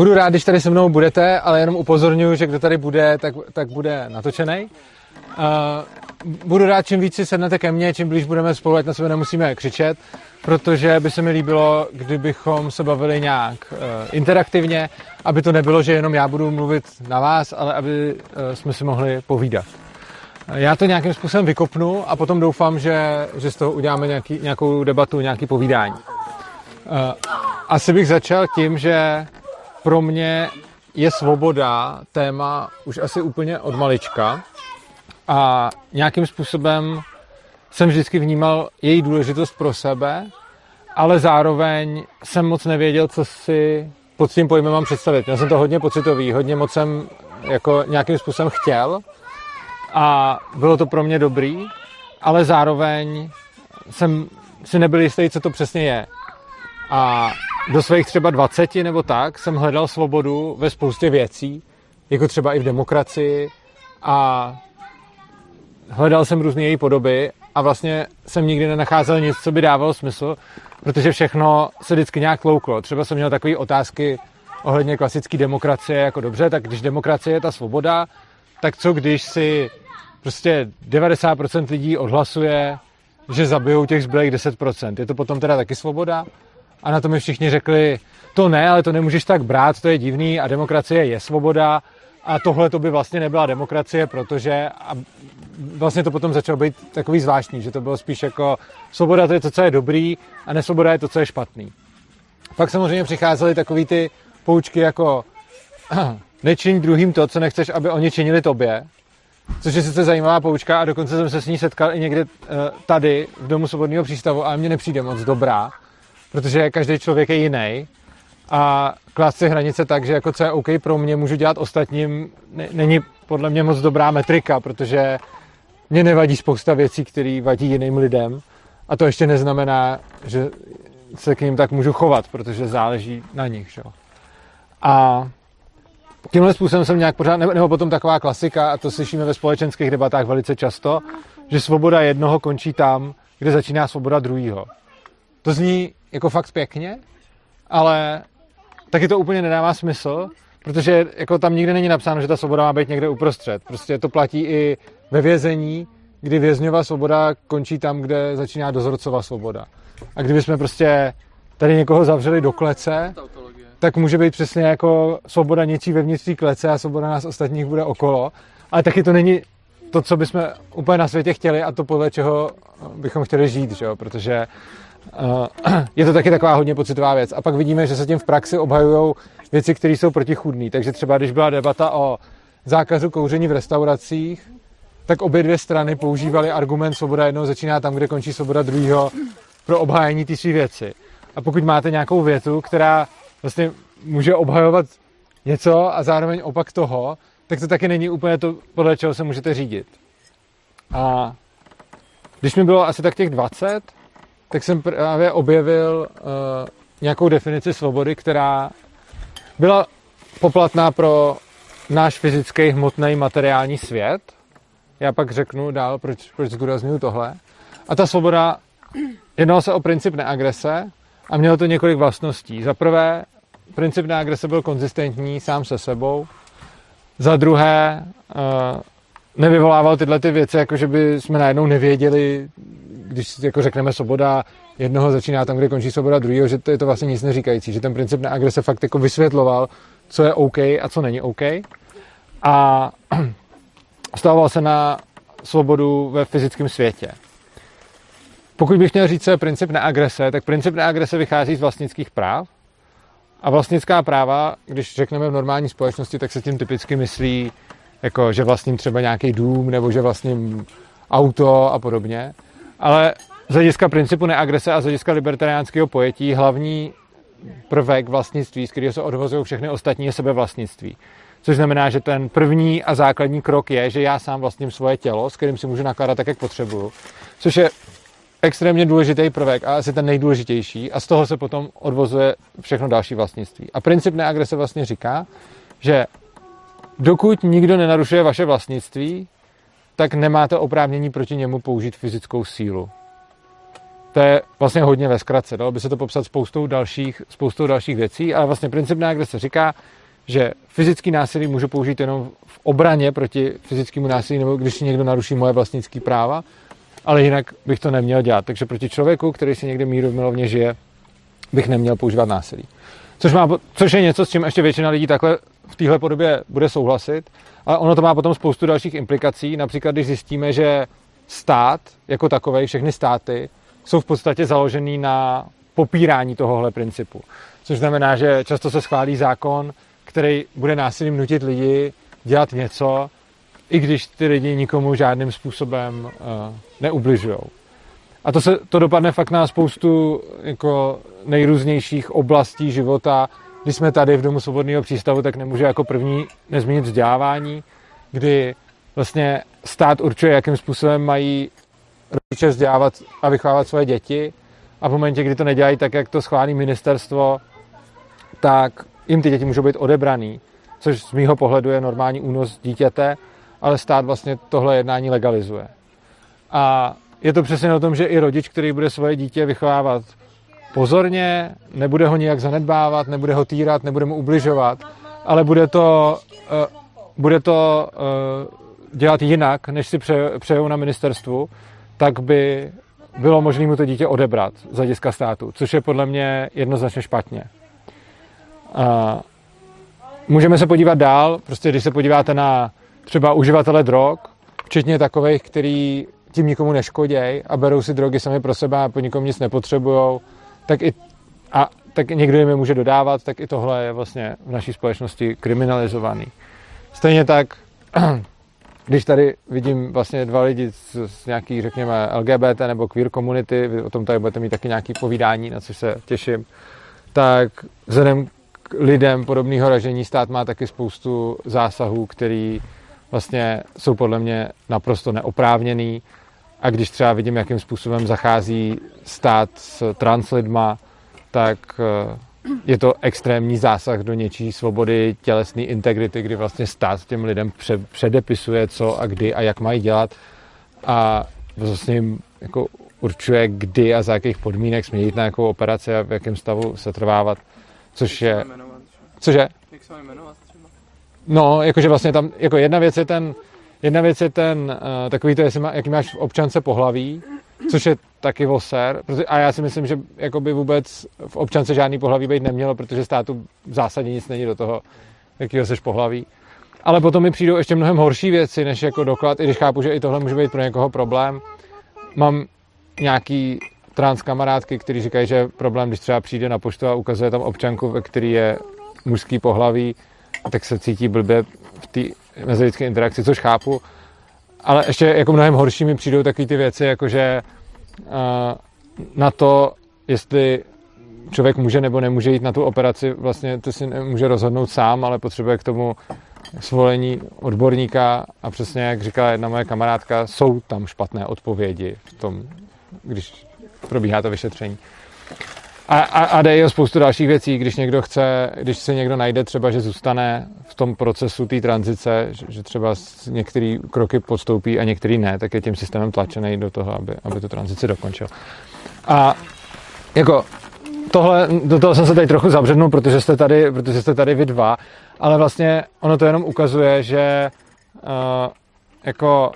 Budu rád, když tady se mnou budete, ale jenom upozorňuji, že kdo tady bude, tak bude natočený. Budu rád, čím víc si sednete ke mně, čím blíž budeme spolu, ať na sebe nemusíme křičet, protože by se mi líbilo, kdybychom se bavili nějak interaktivně, aby to nebylo, že jenom já budu mluvit na vás, ale aby jsme si mohli povídat. Já to nějakým způsobem vykopnu a potom doufám, že z toho uděláme nějakou debatu, nějaké povídání. Asi bych začal tím, že pro mě je svoboda téma už asi úplně od malička a nějakým způsobem jsem vždycky vnímal její důležitost pro sebe, ale zároveň jsem moc nevěděl, co si pod tím pojmem mám představit. Já jsem to hodně pocitový, hodně moc jsem jako nějakým způsobem chtěl a bylo to pro mě dobrý, ale zároveň jsem si nebyl jistý, co to přesně je. A do svých třeba 20 nebo tak jsem hledal svobodu ve spoustě věcí, jako třeba i v demokracii, a hledal jsem různé její podoby a vlastně jsem nikdy nenacházel nic, co by dávalo smysl, protože všechno se vždycky nějak tlouklo. Třeba jsem měl takové otázky ohledně klasické demokracie, jako dobře, tak když demokracie je ta svoboda, tak co když si prostě 90% lidí odhlasuje, že zabijou těch zbylých 10%. Je to potom teda taky svoboda? A na to mi všichni řekli, to ne, ale to nemůžeš tak brát, to je divný a demokracie je svoboda a tohle to by vlastně nebyla demokracie, protože a vlastně to potom začalo být takový zvláštní, že to bylo spíš jako svoboda to je to, co je dobrý a nesvoboda je to, co je špatný. Pak samozřejmě přicházely takový ty poučky jako nečiň druhým to, co nechceš, aby oni činili tobě, což je sice zajímavá poučka a dokonce jsem se s ní setkal i někde tady v Domu svobodného přístavu, ale mně nepřijde moc dobrá. Protože každý člověk je jiný a klást si hranice tak, že jako co je OK pro mě, můžu dělat ostatním, není podle mě moc dobrá metrika, protože mě nevadí spousta věcí, které vadí jiným lidem a to ještě neznamená, že se k ním tak můžu chovat, protože záleží na nich. Že? A tímhle způsobem jsem nějak pořád, nebo potom taková klasika, a to slyšíme ve společenských debatách velice často, že svoboda jednoho končí tam, kde začíná svoboda druhýho. To zní jako fakt pěkně, ale taky to úplně nedává smysl, protože jako tam nikde není napsáno, že ta svoboda má být někde uprostřed. Prostě to platí i ve vězení, kdy vězňová svoboda končí tam, kde začíná dozorcová svoboda. A kdybychom prostě tady někoho zavřeli do klece, tak může být přesně jako svoboda něčí vevnitř té klece a svoboda nás ostatních bude okolo. Ale taky to není to, co bychom úplně na světě chtěli a to podle čeho bychom chtěli žít, že jo? Protože je to taky taková hodně pocitová věc. A pak vidíme, že se tím v praxi obhajují věci, které jsou protichůdné. Takže třeba, když byla debata o zákazu kouření v restauracích, tak obě dvě strany používaly argument svoboda jednoho začíná tam, kde končí svoboda druhého pro obhájení té své věci. A pokud máte nějakou větu, která vlastně může obhajovat něco a zároveň opak toho, tak to taky není úplně to, podle čeho se můžete řídit. A když mi bylo asi tak těch 20, tak jsem právě objevil nějakou definici svobody, která byla poplatná pro náš fyzický, hmotný, materiální svět. Já pak řeknu dál, proč zdůraznuju tohle. A ta svoboda, jednalo se o princip neagrese a mělo to několik vlastností. Za prvé, princip neagrese byl konzistentní sám se sebou. Za druhé, nevyvolával tyhle ty věci, jako že by jsme najednou nevěděli, když jako řekneme svoboda jednoho začíná tam, kde končí svoboda druhého, že to je to vlastně nic neříkající, že ten princip neagrese fakt jako vysvětloval, co je OK a co není OK. A stával se na svobodu ve fyzickém světě. Pokud bych měl říct, co je princip neagrese, tak princip neagrese vychází z vlastnických práv. A vlastnická práva, když řekneme v normální společnosti, tak se tím typicky myslí, jako že vlastním třeba nějaký dům nebo že vlastním auto a podobně. Ale z hlediska principu neagrese a z hlediska libertariánského pojetí hlavní prvek vlastnictví, z kterého se odvozují všechny ostatní, je sebevlastnictví. Což znamená, že ten první a základní krok je, že já sám vlastním svoje tělo, s kterým si můžu nakládat tak, jak potřebuju. Což je extrémně důležitý prvek a asi ten nejdůležitější a z toho se potom odvozuje všechno další vlastnictví. A princip neagrese vlastně říká, že dokud nikdo nenarušuje vaše vlastnictví, tak nemáte oprávnění proti němu použít fyzickou sílu. To je vlastně hodně ve zkratce. Dalo by se to popsat spoustou dalších věcí, ale vlastně principná, kde se říká, že fyzický násilí můžu použít jenom v obraně proti fyzickému násilí, nebo když někdo naruší moje vlastnické práva, ale jinak bych to neměl dělat. Takže proti člověku, který si někde mírumilovně žije, bych neměl používat násilí. Což je něco, s čím ještě většina lidí takhle v téhle podobě bude souhlasit, ale ono to má potom spoustu dalších implikací. Například, když zjistíme, že stát jako takovej, všechny státy, jsou v podstatě založený na popírání tohohle principu. Což znamená, že často se schválí zákon, který bude násilím nutit lidi dělat něco, i když ty lidi nikomu žádným způsobem neubližujou. A to dopadne fakt na spoustu jako nejrůznějších oblastí života. Když jsme tady v Domu svobodného přístavu, tak nemůže jako první nezměnit vzdělávání, kdy vlastně stát určuje, jakým způsobem mají rodiče vzdělávat a vychovávat svoje děti, a v momentě, kdy to nedělají tak, jak to schválí ministerstvo, tak jim ty děti můžou být odebraný, což z mýho pohledu je normální únos dítěte, ale stát vlastně tohle jednání legalizuje. A je to přesně o tom, že i rodič, který bude svoje dítě vychovávat pozorně, nebude ho nijak zanedbávat, nebude ho týrat, nebude mu ubližovat, ale bude to dělat jinak, než si přejou na ministerstvu, tak by bylo možné mu to dítě odebrat z hlediska státu, což je podle mě jednoznačně špatně. A můžeme se podívat dál, prostě když se podíváte na třeba uživatele drog, včetně takových, který tím nikomu neškodějí a berou si drogy sami pro sebe a po nikom nic nepotřebujou, tak někdo jim je může dodávat, tak i tohle je vlastně v naší společnosti kriminalizovaný. Stejně tak, když tady vidím vlastně dva lidi z nějaký, řekněme, LGBT nebo queer komunity, o tom tady budete mít taky nějaké povídání, na což se těším, tak vzhledem k lidem podobného ražení stát má taky spoustu zásahů, který vlastně jsou podle mě naprosto neoprávněný. A když třeba vidím, jakým způsobem zachází stát s trans lidma, tak je to extrémní zásah do něčí svobody, tělesné integrity, kdy vlastně stát těm lidem předepisuje, co a kdy a jak mají dělat, a vlastně jim jako určuje, kdy a za jakých podmínek smějí jít na jakou operaci a v jakém stavu se trvávat, což je... Cože? Jak se mají jmenovat? No, jakože vlastně tam, jako jedna věc je ten takový to, jaký máš v občance pohlaví, což je taky voser, a já si myslím, že jakoby vůbec v občance žádný pohlaví být nemělo, protože státu v zásadě nic není do toho, jakýho seš pohlaví. Ale potom mi přijdou ještě mnohem horší věci, než jako doklad, i když chápu, že i tohle může být pro někoho problém. Mám nějaký trans kamarádky, který říkají, že je problém, když třeba přijde na poštu a ukazuje tam občanku, ve který je mužský pohlaví, tak se cítí blbě v té mezilidské interakci, což chápu. Ale ještě jako mnohem horší mi přijdou takové ty věci, jakože na to, jestli člověk může nebo nemůže jít na tu operaci, vlastně to si nemůže rozhodnout sám, ale potřebuje k tomu svolení odborníka, a přesně jak říkala jedna moje kamarádka, jsou tam špatné odpovědi v tom, když probíhá to vyšetření. A jde i o spoustu dalších věcí, když se někdo najde třeba, že zůstane v tom procesu té tranzice, že třeba některé kroky podstoupí a některé ne, tak je tím systémem tlačený do toho, aby tu tranzici dokončil. A jako tohle, do toho jsem se tady trochu zabřednul, protože jste tady vy dva, ale vlastně ono to jenom ukazuje, že jako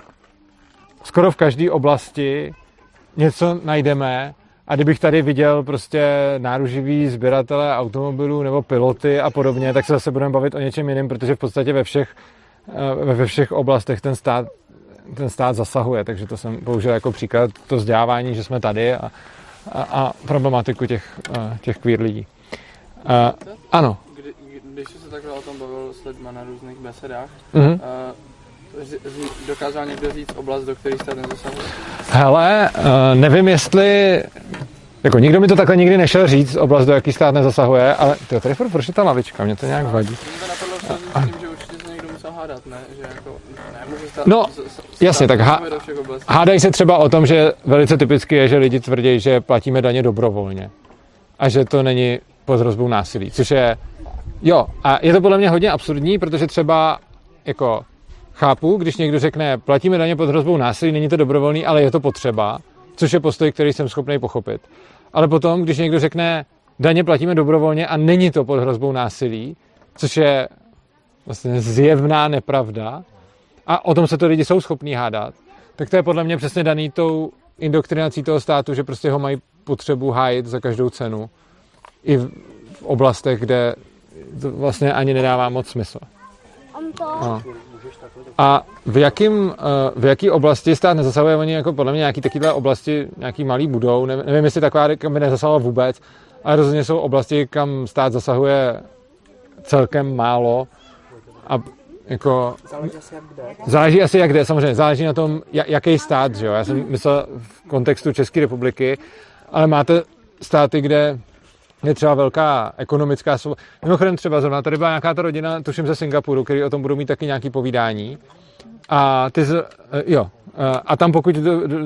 skoro v každé oblasti něco najdeme. A kdybych tady viděl prostě náruživý sběratele automobilů nebo piloty a podobně, tak se zase budeme bavit o něčem jiném, protože v podstatě ve všech oblastech ten stát zasahuje. Takže to jsem použil jako příklad, to vzdělávání, že jsme tady, a problematiku těch queer lidí. Ano. Když jsi se takhle o tom bavil s lidma na různých besedách, mm-hmm. Dokázal někdo říct oblast, do které jste nezasahuje? Hele, nevím, jestli... Jako nikdo mi to takhle nikdy nešel říct, oblast, do jaký stát nezasahuje, ale... Tyjo, tady proč je ta lavička? Mě to nějak vadí. To napadlo s tím, že určitě se někdo musel hádat, ne? Že jako... Nemůže stát... No, jasně, tak hádají se třeba o tom, že velice typicky je, že lidi tvrdí, že platíme daně dobrovolně. A že to není pod hrozbou násilí, což je... Jo, a je to podle mě hodně absurdní, protože třeba jako chápu, když někdo řekne, platíme daně pod hrozbou násilí, není to dobrovolný, ale je to potřeba, což je postoj, který jsem schopný pochopit. Ale potom, když někdo řekne, daně platíme dobrovolně a není to pod hrozbou násilí, což je vlastně zjevná nepravda, a o tom se to lidi jsou schopní hádat, tak to je podle mě přesně daný tou indoktrinací toho státu, že prostě ho mají potřebu hájit za každou cenu. I v oblastech, kde to vlastně ani nedává moc smysl. No. A v jaký oblasti stát nezasahuje, oni jako podle mě nějaký takovýhle oblasti, nějaký malý budou, nevím, jestli taková, kam by nezasahoval vůbec, ale rozhodně jsou oblasti, kam stát zasahuje celkem málo a jako... Záleží asi jak kde, samozřejmě, záleží na tom, jaký stát, že jo, já jsem myslel v kontextu České republiky, ale máte státy, kde je třeba velká ekonomická svoboda. Mimochodem třeba zrovna tady byla nějaká ta rodina, tuším ze Singapuru, který o tom budou mít taky nějaký povídání. A tam pokud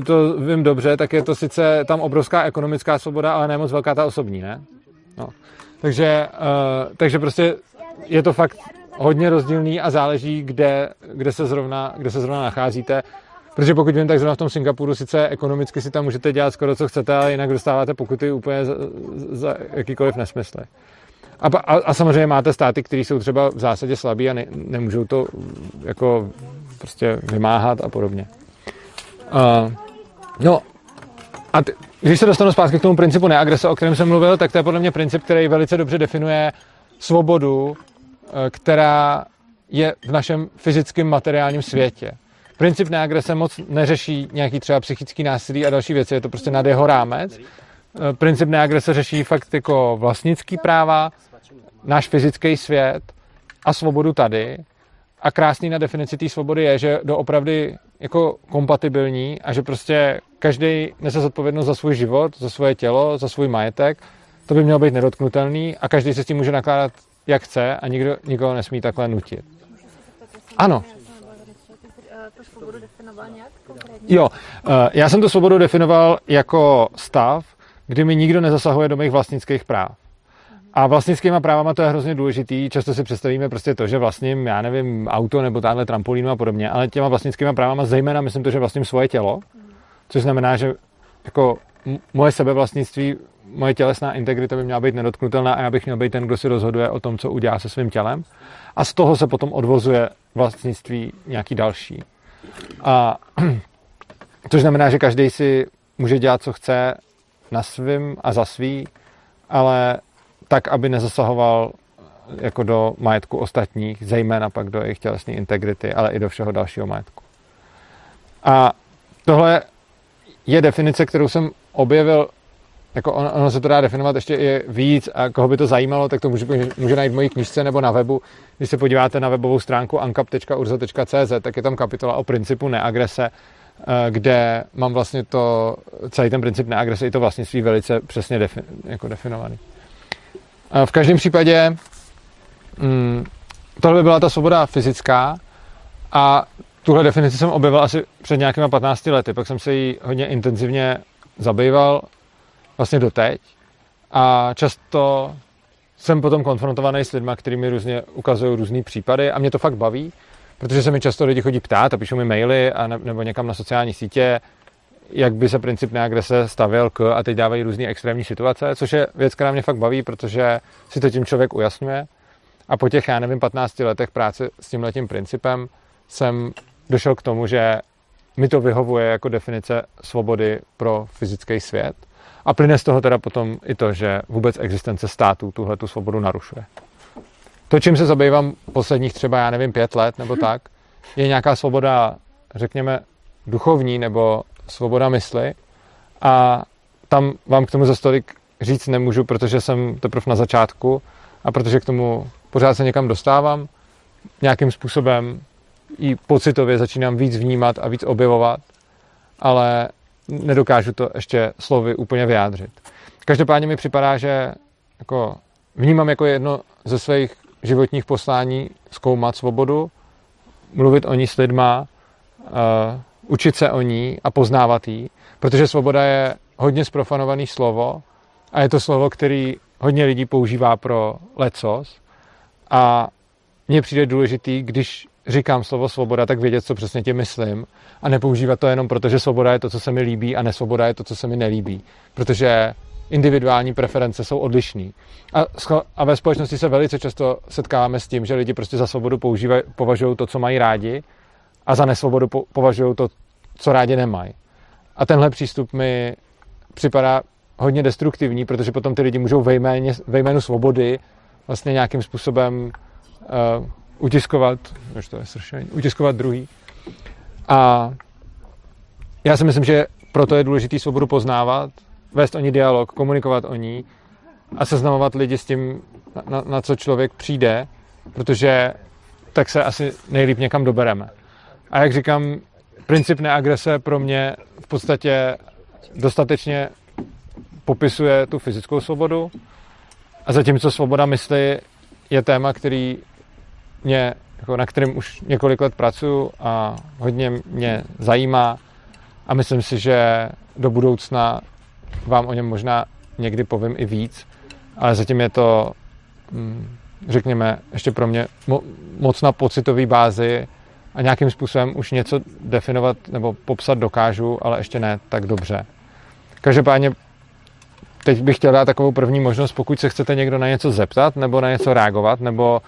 to vím dobře, tak je to sice tam obrovská ekonomická svoboda, ale ne moc velká ta osobní, ne? No. Takže prostě je to fakt hodně rozdílný a záleží, kde se zrovna nacházíte. Protože pokud vím, tak zrovna v tom Singapuru sice ekonomicky si tam můžete dělat skoro co chcete, ale jinak dostáváte pokuty úplně za jakýkoliv nesmysly. A samozřejmě máte státy, které jsou třeba v zásadě slabí a nemůžou to jako prostě vymáhat a podobně. Když se dostanu zpátky k tomu principu neagrese, o kterém jsem mluvil, tak to je podle mě princip, který velice dobře definuje svobodu, která je v našem fyzickém materiálním světě. Princip neagrese moc neřeší nějaký třeba psychický násilí a další věci, je to prostě nad jeho rámec. Princip neagrese řeší fakt jako vlastnický práva, náš fyzický svět a svobodu tady. A krásný na definici té svobody je, že doopravdy jako kompatibilní a že prostě každý nese zodpovědnost za svůj život, za svoje tělo, za svůj majetek. To by mělo být nedotknutelný a každý se s tím může nakládat jak chce a nikdo nikoho nesmí takhle nutit. Ano. Svobodu definoval nějak konkrétně? Jo, já jsem tu svobodu definoval jako stav, kdy mi nikdo nezasahuje do mých vlastnických práv. A vlastnickýma právama to je hrozně důležitý. Často si představíme prostě to, že vlastním, já nevím, auto nebo táhle trampolínu a podobně, ale těma vlastnickýma právama zejména myslím to, že vlastním svoje tělo, což znamená, že jako moje sebevlastnictví, moje tělesná integrita by měla být nedotknutelná a já bych měl být ten, kdo si rozhoduje o tom, co udělá se svým tělem. A z toho se potom odvozuje vlastnictví nějaký další. A což znamená, že každý si může dělat, co chce na svým a za svý, ale tak, aby nezasahoval jako do majetku ostatních, zejména pak do jejich tělesné integrity, ale i do všeho dalšího majetku. A tohle je definice, kterou jsem objevil, jako ono se to dá definovat ještě i víc a koho by to zajímalo, tak to může najít v mojí knížce nebo na webu. Když se podíváte na webovou stránku ancap.urza.cz, tak je tam kapitola o principu neagrese, kde mám vlastně to, celý ten princip neagrese i to vlastnictví velice přesně definovaný. V každém případě tohle by byla ta svoboda fyzická a tuhle definici jsem objevil asi před nějakýma 15 lety, pak jsem se jí hodně intenzivně zabýval, vlastně doteď. A často jsem potom konfrontovaný s lidmi, kteří mi různě ukazují různý případy a mě to fakt baví, protože se mi často lidi chodí ptát a píšou mi maily a nebo někam na sociální sítě, jak by se princip neagrese stavěl k a teď dávají různé extrémní situace, což je věc, která mě fakt baví, protože si to tím člověk ujasňuje. A po těch, 15 letech práce s tímhletím principem jsem došel k tomu, že mi to vyhovuje jako definice svobody pro fyzický svět. A plyne z toho teda potom i to, že vůbec existence státu tuhletu svobodu narušuje. To, čím se zabývám posledních třeba, 5 let nebo tak, je nějaká svoboda, řekněme, duchovní nebo svoboda mysli a tam vám k tomu zas tolik říct nemůžu, protože jsem teprve na začátku a protože k tomu pořád se někam dostávám, nějakým způsobem i pocitově začínám víc vnímat a víc objevovat, ale nedokážu to ještě slovy úplně vyjádřit. Každopádně mi připadá, že jako vnímám jako jedno ze svých životních poslání zkoumat svobodu, mluvit o ní s lidma, učit se o ní a poznávat ji, protože svoboda je hodně zprofanovaný slovo a je to slovo, který hodně lidí používá pro lecos a mně přijde důležitý, když říkám slovo svoboda, tak vědět, co přesně tím myslím a nepoužívat to jenom proto, že svoboda je to, co se mi líbí a nesvoboda je to, co se mi nelíbí, protože individuální preference jsou odlišný. A ve společnosti se velice často setkáváme s tím, že lidi prostě za svobodu považují to, co mají rádi a za nesvobodu považují to, co rádi nemají. A tenhle přístup mi připadá hodně destruktivní, protože potom ty lidi můžou ve jménu svobody vlastně nějakým způsobem utiskovat druhý. A já si myslím, že proto je důležitý svobodu poznávat, vést o ní dialog, komunikovat o ní a seznamovat lidi s tím, na co člověk přijde, protože tak se asi nejlíp někam dobereme. A jak říkám, princip neagrese pro mě v podstatě dostatečně popisuje tu fyzickou svobodu a zatímco svoboda mysli je téma, na kterém už několik let pracuji a hodně mě zajímá a myslím si, že do budoucna vám o něm možná někdy povím i víc, ale zatím je to, řekněme, ještě pro mě moc na pocitové bázi a nějakým způsobem už něco definovat nebo popsat dokážu, ale ještě ne tak dobře. Každopádně teď bych chtěl dát takovou první možnost, pokud se chcete někdo na něco zeptat nebo na něco reagovat nebo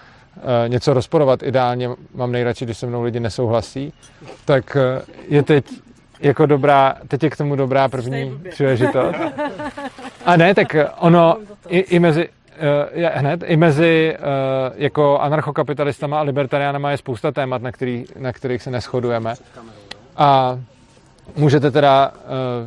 něco rozporovat, ideálně mám nejradši, když se mnou lidi nesouhlasí, tak je teď je k tomu dobrá první příležitost. A ne, tak ono mezi anarchokapitalistama a libertariánama je spousta témat, na kterých se neshodujeme. A můžete teda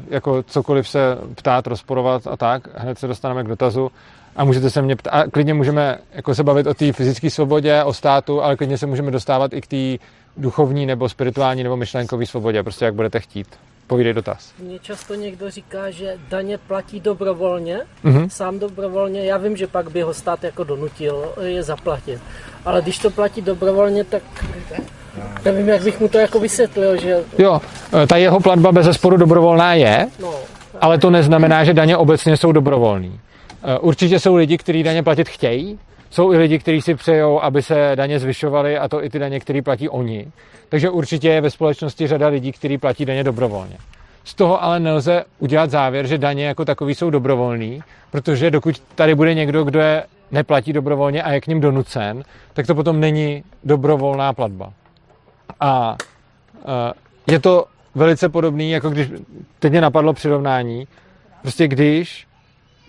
jako cokoliv se ptát, rozporovat a tak, hned se dostaneme k dotazu. A můžete se mě ptát, a klidně můžeme jako se bavit o té fyzické svobodě, o státu, ale klidně se můžeme dostávat i k té duchovní nebo spirituální nebo myšlenkové svobodě, prostě jak budete chtít. Povídej dotaz. Mně často někdo říká, že daně platí dobrovolně, sám dobrovolně, já vím, že pak by ho stát jako donutil je zaplatit, ale když to platí dobrovolně, tak nevím, jak bych mu to jako vysvětlil, že... Jo, ta jeho platba bezesporu dobrovolná je, ale to neznamená, že daně obecně jsou dobrovolný. Určitě jsou lidi, kteří daně platit chtějí, jsou i lidi, kteří si přejou, aby se daně zvyšovaly a to i ty daně, které platí oni. Takže určitě je ve společnosti řada lidí, kteří platí daně dobrovolně. Z toho ale nelze udělat závěr, že daně jako takový jsou dobrovolný, protože dokud tady bude někdo, kdo je neplatí dobrovolně a je k ním donucen, tak to potom není dobrovolná platba. A je to velice podobný, jako když teď mě napadlo přirovnání, prostě když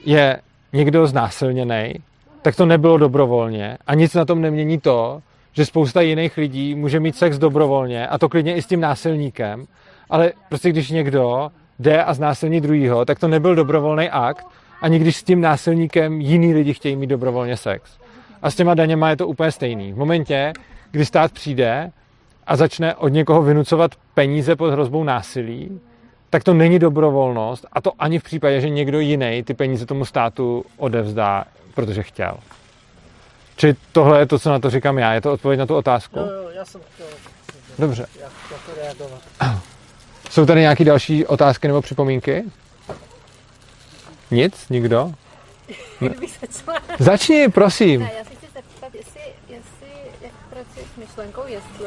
je někdo znásilněnej, tak to nebylo dobrovolně a nic na tom nemění to, že spousta jiných lidí může mít sex dobrovolně a to klidně i s tím násilníkem, ale prostě když někdo jde a znásilní druhýho, tak to nebyl dobrovolný akt ani když s tím násilníkem jiní lidi chtějí mít dobrovolně sex. A s těma daněma je to úplně stejný. V momentě, kdy stát přijde a začne od někoho vynucovat peníze pod hrozbou násilí, tak to není dobrovolnost a to ani v případě, že někdo jiný ty peníze tomu státu odevzdá, protože chtěl. Čili tohle je to, co na to říkám já. Je to odpověď na tu otázku? Jo, já jsem chtěl. Dobře. Já to reagovat. Jsou tady nějaké další otázky nebo připomínky? Nic? Nikdo? Ne. Začni, prosím. Ne, já si chci zeptat, jestli jak pracuješ s myšlenkou, jestli...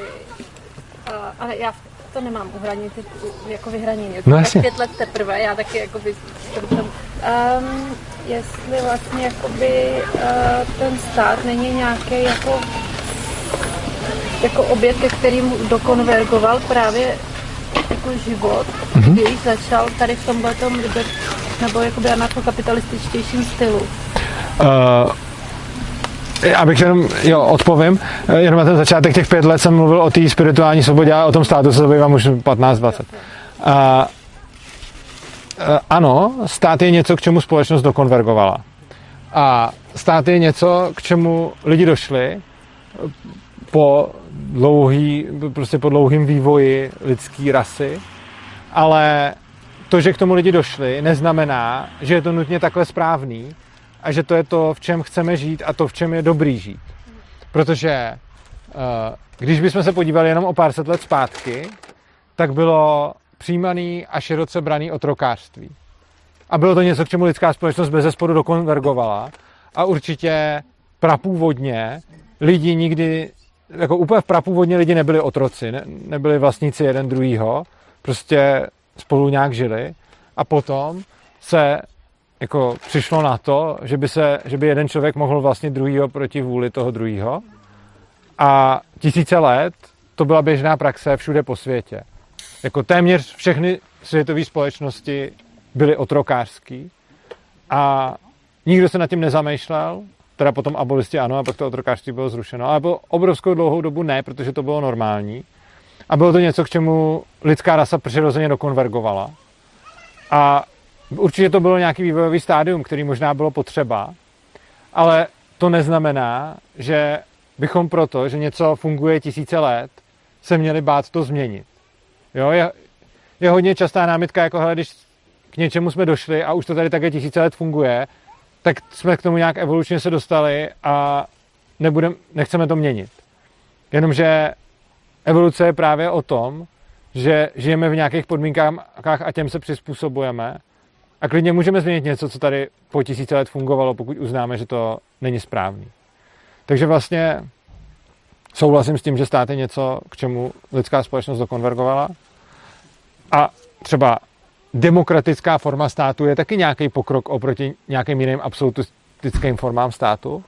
ale já to nemám uhraní, jako vyhranění. No jasně. 5 let teprve, já taky jakoby... jestli vlastně jakoby ten stát není nějaký jako objekt, ke kterým dokonvergoval právě jako život, když začal tady v tomhletom nebo jakoby anarchokapitalističtějším stylu. Abych odpovím. Jenom na ten začátek těch 5 let jsem mluvil o té spirituální svobodě a o tom státu se zabývám už 15-20. Ano, stát je něco, k čemu společnost dokonvergovala. A stát je něco, k čemu lidi došli po dlouhým vývoji lidské rasy, ale to, že k tomu lidi došli, neznamená, že je to nutně takhle správný a že to je to, v čem chceme žít a to, v čem je dobrý žít. Protože když bychom se podívali jenom o pár set let zpátky, tak bylo přijímaný a široce braný otrokářství. A bylo to něco, k čemu lidská společnost bezesporu dokonvergovala a určitě prapůvodně lidi nikdy jako úplně prapůvodně lidi nebyli otroci, nebyli vlastníci jeden druhýho, prostě spolu nějak žili a potom se jako přišlo na to, že by jeden člověk mohl vlastnit druhýho proti vůli toho druhýho a tisíce let to byla běžná praxe všude po světě. Jako téměř všechny světové společnosti byly otrokářský a nikdo se nad tím nezamýšlel, teda potom abolisti ano a pak to otrokářství bylo zrušeno, ale bylo obrovskou dlouhou dobu ne, protože to bylo normální a bylo to něco, k čemu lidská rasa přirozeně dokonvergovala a určitě to bylo nějaký vývojový stádium, který možná bylo potřeba, ale to neznamená, že bychom proto, že něco funguje tisíce let, se měli bát to změnit. Jo, je hodně častá námitka, jako hele, když k něčemu jsme došli a už to tady také tisíce let funguje, tak jsme k tomu nějak evolučně se dostali a nechceme to měnit. Jenomže evoluce je právě o tom, že žijeme v nějakých podmínkách a těm se přizpůsobujeme a klidně můžeme změnit něco, co tady po tisíce let fungovalo, pokud uznáme, že to není správný. Takže vlastně souhlasím s tím, že stát je něco, k čemu lidská společnost dokonvergovala a třeba demokratická forma státu je taky nějaký pokrok oproti nějakým jiným absolutistickým formám státu,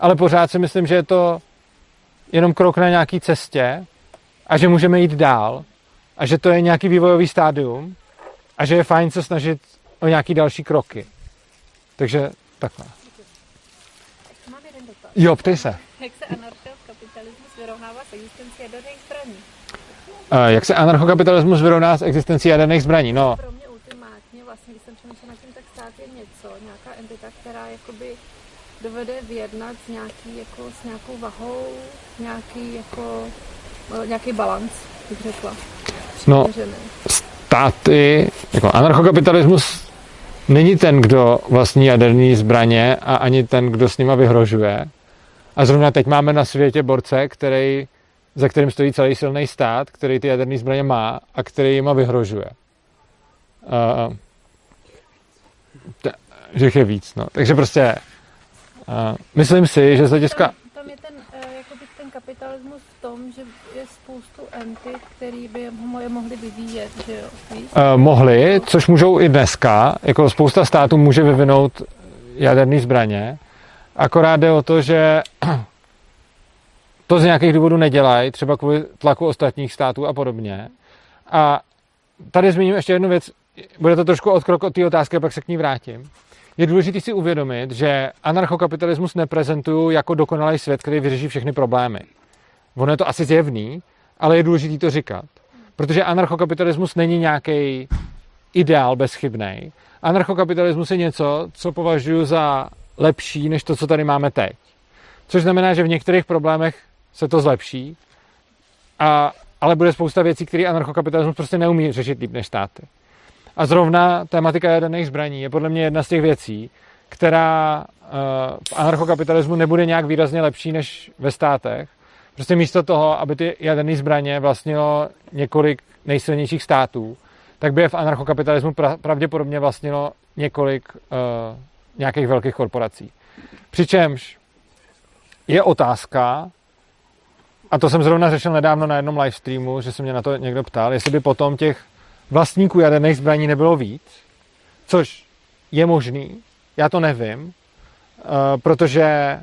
ale pořád si myslím, že je to jenom krok na nějaký cestě a že můžeme jít dál a že to je nějaký vývojový stádium a že je fajn se snažit o nějaký další kroky. Takže takhle. Mám jeden dotaz. Jo, ptej se. Jak se anarchokapitalismus vyrovnává s existencí jaderných zbraní? Jak se anarchokapitalismus vyrovná s existencí jaderných zbraní? No. Pro mě ultimátně, vlastně, když jsem přemýšlela nad tím, tak stát je něco, nějaká entita, která jakoby dovede vyjednat s nějakou vahou, nějaký balans, bych řekla. No, státy, jako anarchokapitalismus není ten, kdo vlastní jaderné zbraně a ani ten, kdo s nima vyhrožuje. A zrovna teď máme na světě borce, za kterým stojí celý silný stát, který ty jaderné zbraně má a který jima vyhrožuje. Že jich je víc, no. Takže prostě myslím si, že z hlediska... Tam je ten kapitalismus v tom, že je spoustu entit, který by je mohly vyvíjet, že jo? Mohly, což můžou i dneska. Jako spousta států může vyvinout jaderné zbraně. Akorát jde o to, že... To z nějakých důvodů nedělají, třeba kvůli tlaku ostatních států a podobně. A tady zmíním ještě jednu věc, bude to trošku odkrok od té otázky, pak se k ní vrátím. Je důležité si uvědomit, že anarchokapitalismus neprezentují jako dokonalý svět, který vyřeší všechny problémy. Ono je to asi zjevný, ale je důležité to říkat. Protože anarchokapitalismus není nějaký ideál bezchybnej. Anarchokapitalismus je něco, co považuji za lepší, než to, co tady máme teď. Což znamená, že v některých problémech se to zlepší, ale bude spousta věcí, které anarchokapitalismus prostě neumí řešit líp než státy. A zrovna tematika jaderných zbraní je podle mě jedna z těch věcí, která v anarchokapitalismu nebude nějak výrazně lepší než ve státech. Prostě místo toho, aby ty jaderné zbraně vlastnilo několik nejsilnějších států, tak by je v anarchokapitalismu pravděpodobně vlastnilo několik nějakých velkých korporací. Přičemž je otázka, a to jsem zrovna řešil nedávno na jednom livestreamu, že se mě na to někdo ptal, jestli by potom těch vlastníků jaderných zbraní nebylo víc, což je možný, já to nevím, protože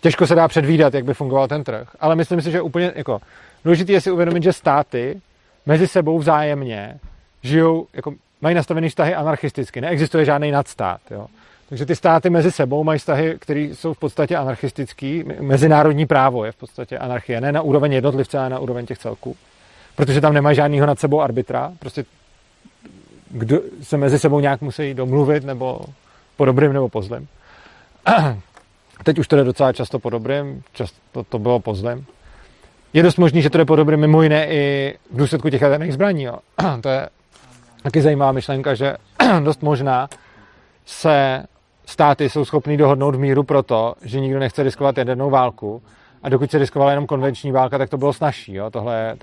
těžko se dá předvídat, jak by fungoval ten trh, ale myslím si, že úplně jako důležité je si uvědomit, že státy mezi sebou vzájemně žijou, jako mají nastavený vztahy anarchisticky, neexistuje žádný nadstát, jo. Takže ty státy mezi sebou mají vztahy, které jsou v podstatě anarchistický. Mezinárodní právo je v podstatě anarchie. Ne na úroveň jednotlivce, ale na úroveň těch celků. Protože tam nemají žádnýho nad sebou arbitra. Prostě kdo se mezi sebou nějak musí domluvit, nebo po dobrým, nebo po zlým. Teď už to jde docela často po dobrým, často to bylo po zlým. Je dost možný, že to jde po dobrým, mimo jiné i v důsledku těch jaderných zbraní. Jo. To je taky zajímavá myšlenka, že dost možná se státy jsou schopný dohodnout v míru proto, že nikdo nechce riskovat jadernou válku a dokud se riskovala jenom konvenční válka, tak to bylo snazší. Jo? Tohle je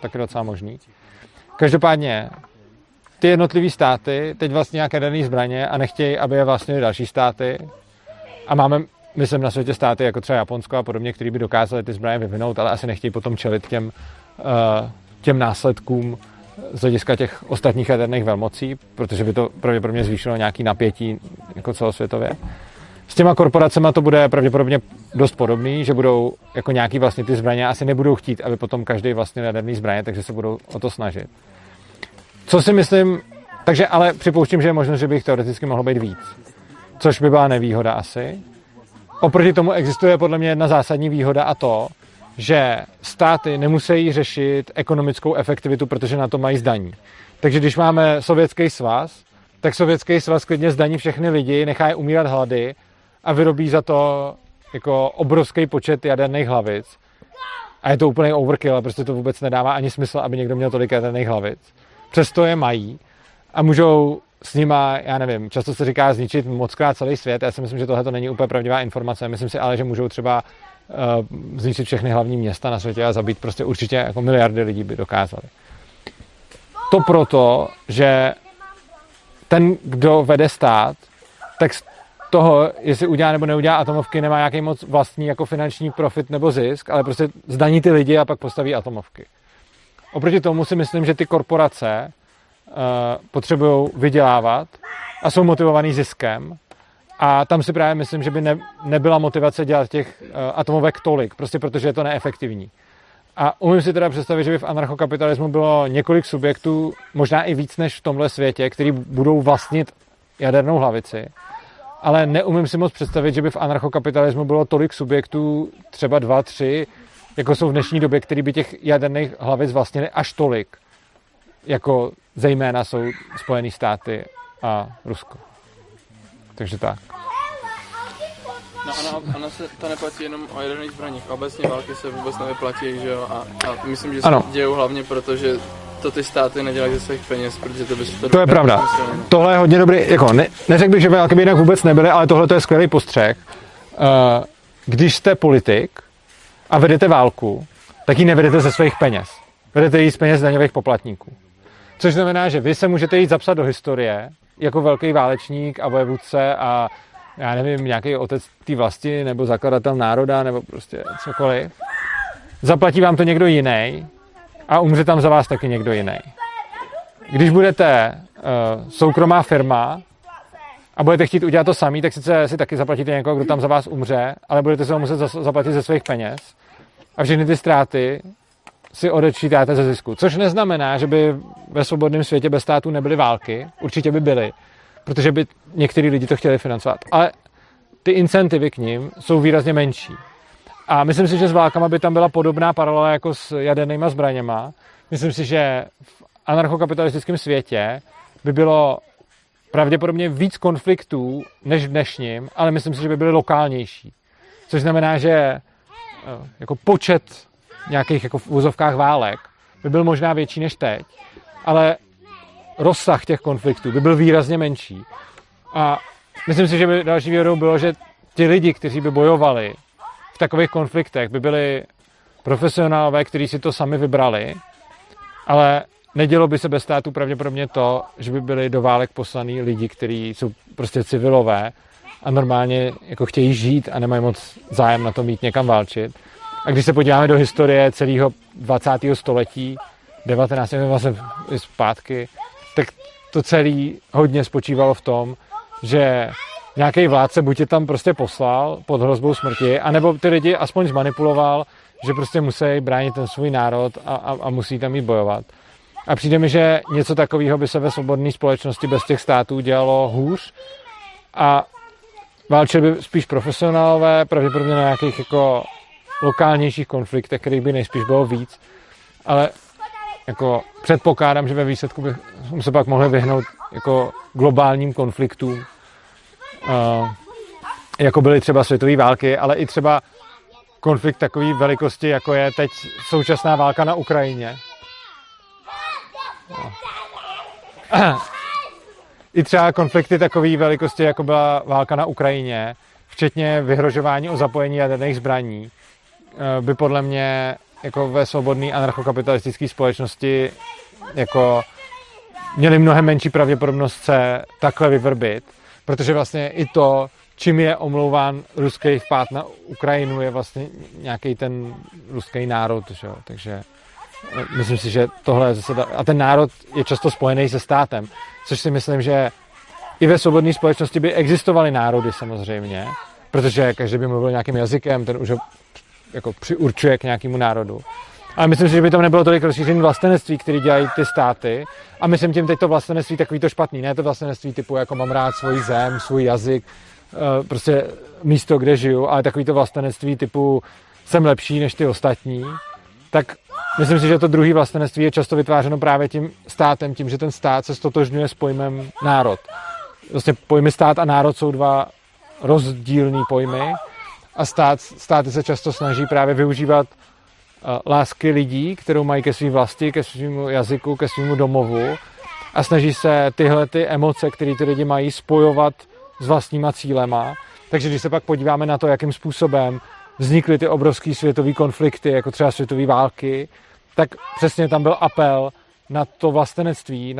taky docela možný. Každopádně ty jednotlivý státy teď vlastně nějaké jaderné zbraně a nechtějí, aby je vlastnili další státy a máme Myslím na světě státy jako třeba Japonsko a podobně, který by dokázali ty zbraně vyvinout, ale asi nechtějí potom čelit těm následkům z hlediska těch ostatních jaderných velmocí, protože by to pravděpodobně zvýšilo nějaký napětí jako celosvětově. S těma korporacema to bude pravděpodobně dost podobný, že budou jako nějaký vlastně ty zbraně asi nebudou chtít, aby potom každý vlastnil jaderný zbraně, takže se budou o to snažit. Co si myslím, takže ale připouštím, že je možnost, že by jich teoreticky mohlo být víc, což by byla nevýhoda asi. Oproti tomu existuje podle mě jedna zásadní výhoda a to, že státy nemusí řešit ekonomickou efektivitu, protože na to mají zdaní. Takže když máme Sovětský svaz, tak Sovětský svaz klidně zdaní všechny lidi, nechá je umírat hlady a vyrobí za to jako obrovský počet jaderných hlavic. A je to úplný overkill, prostě to vůbec nedává ani smysl, aby někdo měl tolik jaderných hlavic. Přesto je mají a můžou s nima, já nevím, často se říká zničit mockrát celý svět. Já si myslím, že tohle to není úplně pravdivá informace. Myslím si ale, že můžou třeba zničit všechny hlavní města na světě a zabít prostě určitě jako miliardy lidí by dokázali. To proto, že ten, kdo vede stát, tak z toho, jestli udělá nebo neudělá atomovky, nemá nějaký moc vlastní jako finanční profit nebo zisk, ale prostě zdaní ty lidi a pak postaví atomovky. Oproti tomu si myslím, že ty korporace potřebují vydělávat a jsou motivovaný ziskem. A tam si právě myslím, že by nebyla motivace dělat těch atomovek tolik, prostě protože je to neefektivní. A umím si teda představit, že by v anarchokapitalismu bylo několik subjektů, možná i víc než v tomhle světě, který budou vlastnit jadernou hlavici. Ale neumím si moc představit, že by v anarchokapitalismu bylo tolik subjektů, třeba 2, 3, jako jsou v dnešní době, který by těch jaderných hlavic vlastnili až tolik, jako zejména jsou Spojené státy a Rusko. Takže tak. No ono se to neplatí jenom o jaderných zbraních. Obecně války se vůbec nevyplatí, že jo? A myslím, že se dějou hlavně proto, že to ty státy nedělají ze svých peněz, protože to by se... To je pravda. Nemusel. Tohle je hodně dobrý, jako neřekl bych, že války by jinak vůbec nebyly, ale tohle to je skvělý postřeh. Když jste politik a vedete válku, tak ji nevedete ze svých peněz. Vedete ji z peněz daňových poplatníků. Což znamená, že vy se můžete jít zapsat do historie jako velký válečník a vojevůdce a já nevím, nějaký otec té vlasti nebo zakladatel národa nebo prostě cokoliv. Zaplatí vám to někdo jiný a umře tam za vás taky někdo jiný. Když budete soukromá firma a budete chtít udělat to samý, tak sice si taky zaplatíte někoho, kdo tam za vás umře, ale budete se ho muset zaplatit ze svých peněz a všechny ty ztráty si odečítáte ze zisku. Což neznamená, že by ve svobodném světě bez státu nebyly války. Určitě by byly, protože by některý lidi to chtěli financovat. Ale ty incentivy k nim jsou výrazně menší. A myslím si, že s válkama by tam byla podobná paralela jako s jadernýma zbraněma. Myslím si, že v anarchokapitalistickém světě by bylo pravděpodobně víc konfliktů než v dnešním, ale myslím si, že by byly lokálnější. Což znamená, že jako počet nějakých jako v úzovkách válek by byl možná větší než teď, ale rozsah těch konfliktů by byl výrazně menší. A myslím si, že by další výhodou bylo, že ti lidi, kteří by bojovali v takových konfliktech, by byli profesionálové, kteří si to sami vybrali, ale nedělo by se bez státu pravděpodobně to, že by byli do válek poslaní lidi, kteří jsou prostě civilové a normálně jako chtějí žít a nemají moc zájem na to mít někam válčit. A když se podíváme do historie celého 20. století, 19. vlastně zpátky, tak to celé hodně spočívalo v tom, že nějaký vládce buď je tam prostě poslal pod hrozbou smrti, anebo ty lidi aspoň zmanipuloval, že prostě musí bránit ten svůj národ a musí tam jít bojovat. A přijde mi, že něco takového by se ve svobodné společnosti bez těch států dělalo hůř a válčili by spíš profesionálové, pravděpodobně na nějakých jako lokálnějších konfliktech, kterých by nejspíš bylo víc, ale jako předpokládám, že ve výsledku bychom se pak mohli vyhnout jako globálním konfliktům, jako byly třeba světové války, ale i třeba konflikt takové velikosti, jako je teď současná válka na Ukrajině. I třeba konflikty takové velikosti, jako byla válka na Ukrajině, včetně vyhrožování o zapojení jaderných zbraní, by podle mě jako ve svobodné anarchokapitalistické společnosti jako měli mnohem menší pravděpodobnost se takhle vyvrbit, protože vlastně i to, čím je omlouván ruský vpád na Ukrajinu, je vlastně nějaký ten ruský národ, že jo? Takže myslím si, že tohle je zase... A ten národ je často spojený se státem, což si myslím, že i ve svobodné společnosti by existovaly národy samozřejmě, protože každý by mluvil nějakým jazykem, ten už ho jako přiurčuje k nějakému národu. Ale myslím si, že by tam nebylo tolik rozšířené vlastenectví, které dělají ty státy. A myslím tím teď to vlastenectví takový to špatný, ne to vlastenectví typu jako mám rád svůj zem, svůj jazyk, prostě místo, kde žiju, ale takový to vlastenectví typu jsem lepší než ty ostatní. Tak myslím si, že to druhý vlastenectví je často vytvářeno právě tím státem, tím, že ten stát se stotožňuje s pojmem národ. Vlastně pojmy stát a národ jsou dva rozdílný pojmy a státy se často snaží právě využívat lásky lidí, kterou mají ke své vlasti, ke svému jazyku, ke svému domovu a snaží se tyhle ty emoce, které ty lidi mají, spojovat s vlastníma cílema. Takže když se pak podíváme na to, jakým způsobem vznikly ty obrovský světový konflikty, jako třeba světové války, tak přesně tam byl apel na to vlastenectví,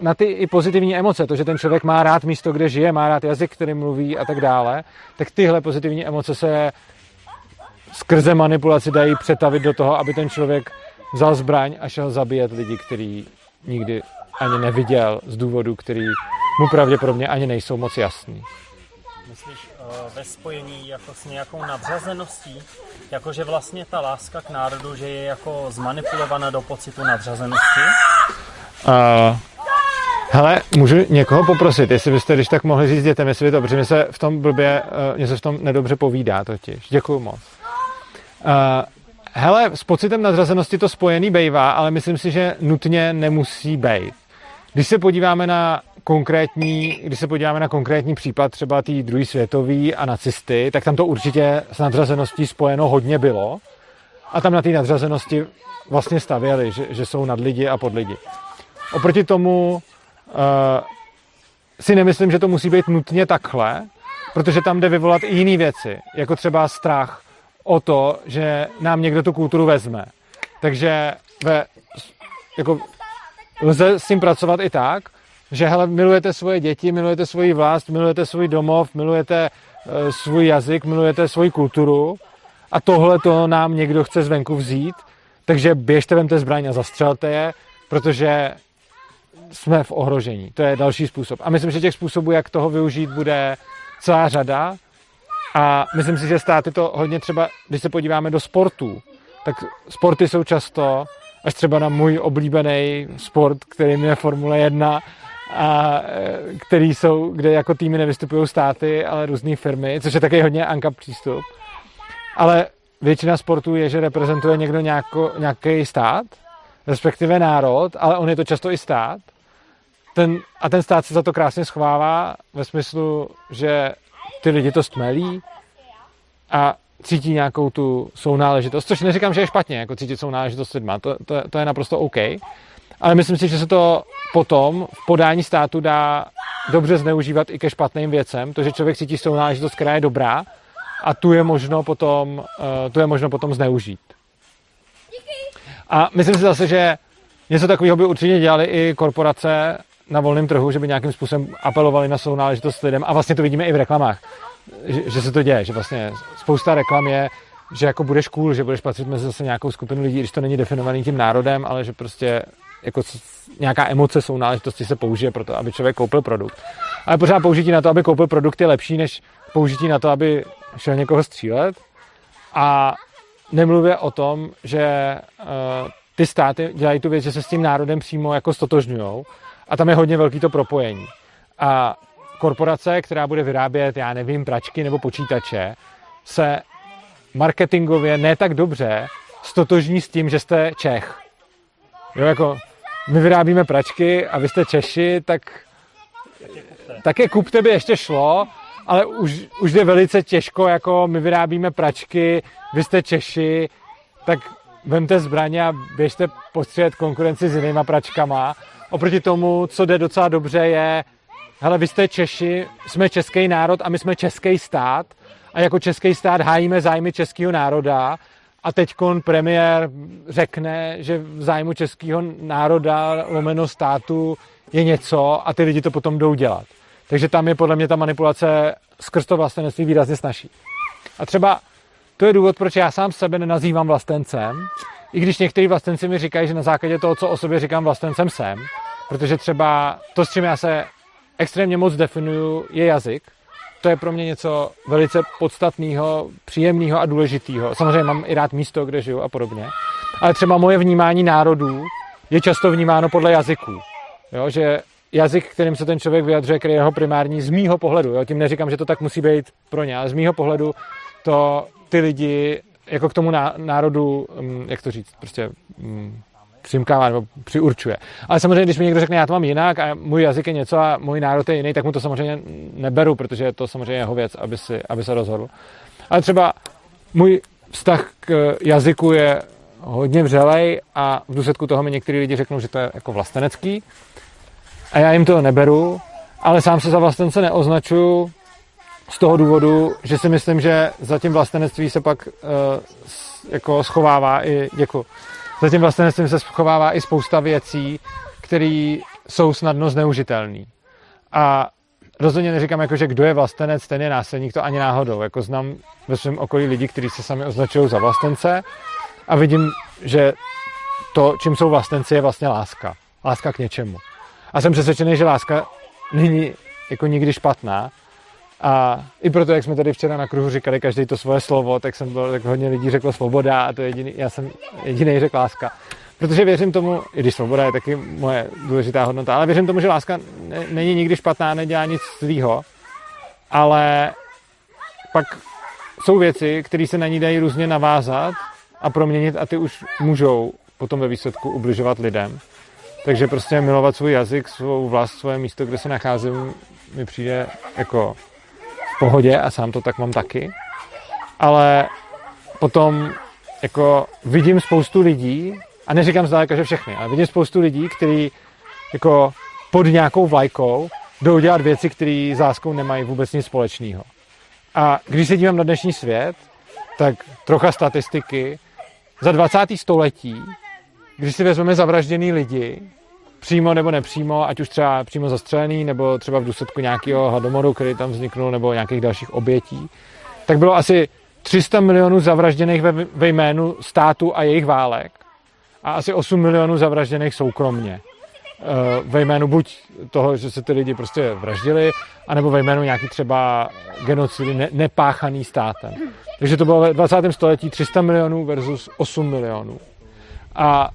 na ty i pozitivní emoce, to, že ten člověk má rád místo, kde žije, má rád jazyk, kterým mluví a tak dále, tak tyhle pozitivní emoce se skrze manipulaci dají přetavit do toho, aby ten člověk vzal zbraň a šel zabíjet lidi, který nikdy ani neviděl z důvodu, který mu pravděpodobně ani nejsou moc jasný. Myslíš ve spojení jako s nějakou nadřazeností, jakože vlastně ta láska k národu, že je jako zmanipulovaná do pocitu nadřazenosti? Hele, můžu někoho poprosit, jestli byste když tak mohli říct dětem, jestli by to, protože mě se v tom nedobře povídá totiž. Děkuju moc. Hele, s pocitem nadřazenosti to spojený bejvá, ale myslím si, že nutně nemusí bejt. Když se podíváme na konkrétní případ třeba té druhé světové a nacisty, tak tam to určitě s nadřazeností spojeno hodně bylo a tam na té nadřazenosti vlastně stavěli, že jsou nad lidi a pod lidi. Oproti tomu si nemyslím, že to musí být nutně takhle, protože tam jde vyvolat i jiné věci, jako třeba strach o to, že nám někdo tu kulturu vezme. Takže lze s tím pracovat i tak, že hele, milujete svoje děti, milujete svoji vlast, milujete svůj domov, milujete svůj jazyk, milujete svoji kulturu a tohle to nám někdo chce zvenku vzít, takže běžte, vemte zbraň a zastřelte je, protože jsme v ohrožení. To je další způsob. A myslím, že těch způsobů, jak toho využít, bude celá řada a myslím si, že státy to hodně třeba, když se podíváme do sportů, tak sporty jsou často, až třeba na můj oblíbený sport, kterým je Formule 1, a který jsou, kde jako týmy nevystupují státy, ale různé firmy, což je taky hodně ancap přístup. Ale většina sportů je, že reprezentuje někdo nějaký stát, respektive národ, ale on je to často i stát. Ten stát se za to krásně schovává ve smyslu, že ty lidi to stmelí a cítí nějakou tu sounáležitost, což neříkám, že je špatně, jako cítit sounáležitost lidma, to je naprosto OK. Ale myslím si, že se to potom v podání státu dá dobře zneužívat i ke špatným věcem, to, že člověk cítí sounáležitost, která je dobrá a tu je možno potom zneužít. A myslím si zase, že něco takového by určitě dělali i korporace na volném trhu, že by nějakým způsobem apelovali na sounáležitost lidem a vlastně to vidíme i v reklamách, že se to děje, že vlastně spousta reklam je, že jako budeš cool, že budeš patřit mezi zase nějakou skupinu lidí, když to není definovaný tím národem, ale že prostě jako nějaká emoce sounáležitosti se použije pro to, aby člověk koupil produkt. Ale pořád použití na to, aby koupil produkt, je lepší, než použití na to, aby šel někoho střílet. A nemluvě o tom, že ty státy dělají tu věc, že se s tím národem přímo jako stotožňujou. A tam je hodně velký to propojení. A korporace, která bude vyrábět, já nevím, pračky nebo počítače, se marketingově ne tak dobře stotožní s tím, že jste Čech. Jo, jako my vyrábíme pračky a vy jste Češi, tak je kupte by ještě šlo, ale už je velice těžko, jako my vyrábíme pračky, vy jste Češi, tak vemte zbraně a běžte postřílet konkurenci s jinýma pračkama. Oproti tomu, co jde docela dobře, je hele, vy jste Češi, jsme český národ a my jsme český stát a jako český stát hájíme zájmy českého národa a teďkon premiér řekne, že v zájmu českého národa, lomeno státu je něco a ty lidi to potom jdou dělat. Takže tam je podle mě ta manipulace skrz to vlastenectví výrazně snažší. A třeba to je důvod, proč já sám sebe nenazývám vlastencem, i když někteří vlastenci mi říkají, že na základě toho, co o sobě říkám, vlastencem jsem, protože třeba to, s čím já se extrémně moc definuju, je jazyk. To je pro mě něco velice podstatného, příjemného a důležitého. Samozřejmě mám i rád místo, kde žiju a podobně. Ale třeba moje vnímání národů je často vnímáno podle jazyků. Jo, že jazyk, kterým se ten člověk vyjadřuje, který je jeho primární, z mýho pohledu. Jo, tím neříkám, že to tak musí být pro ně, ale z mýho pohledu to ty lidi jako k tomu národu, jak to říct, prostě přimkává nebo přiurčuje. Ale samozřejmě, když mi někdo řekne, já to mám jinak a můj jazyk je něco a můj národ je jiný, tak mu to samozřejmě neberu, protože je to samozřejmě jeho věc, aby se rozhodl. Ale třeba můj vztah k jazyku je hodně vřelej a v důsledku toho mi některý lidi řeknou, že to je jako vlastenecký a já jim to neberu, ale sám se za vlastence neoznačuju z toho důvodu, že si myslím, že za tím vlastenectví se pak jako schovává i děkuju. Zatím vlastenectvím se schovává i spousta věcí, které jsou snadno zneužitelné. A rozhodně neříkám, jako, že kdo je vlastenec, ten je násilník, to ani náhodou. Jako znám ve svém okolí lidi, kteří se sami označují za vlastence a vidím, že to, čím jsou vlastenci, je vlastně láska. Láska k něčemu. A jsem přesvědčený, že láska není jako nikdy špatná. A i proto, jak jsme tady včera na kruhu říkali každý to svoje slovo, tak hodně lidí řeklo svoboda a to já jsem jedinej řekl láska. Protože věřím tomu, i když svoboda je taky moje důležitá hodnota, ale věřím tomu, že láska není nikdy špatná, nedělá nic zlýho, ale pak jsou věci, které se na ní dají různě navázat a proměnit a ty už můžou potom ve výsledku ubližovat lidem. Takže prostě milovat svůj jazyk, svou vlast, svoje místo, kde se nacházím, mi přijde jako pohodě a sám to tak mám taky, ale potom jako vidím spoustu lidí, a neříkám zdaleka, že všechny, ale vidím spoustu lidí, kteří jako pod nějakou vlajkou jdou dělat věci, které s láskou nemají vůbec nic společného. A když se dívám na dnešní svět, tak trocha statistiky, za 20. století, když si vezmeme zavražděný lidi, přímo nebo nepřímo, ať už třeba přímo zastřelený, nebo třeba v důsledku nějakého hladomoru, který tam vzniknul, nebo nějakých dalších obětí, tak bylo asi 300 milionů zavražděných ve jménu státu a jejich válek a asi 8 milionů zavražděných soukromně. Ve jménu buď toho, že se ty lidi prostě vraždili, anebo ve jménu nějaký třeba genocidy nepáchaný státem. Takže to bylo ve 20. století 300 milionů versus 8 milionů. A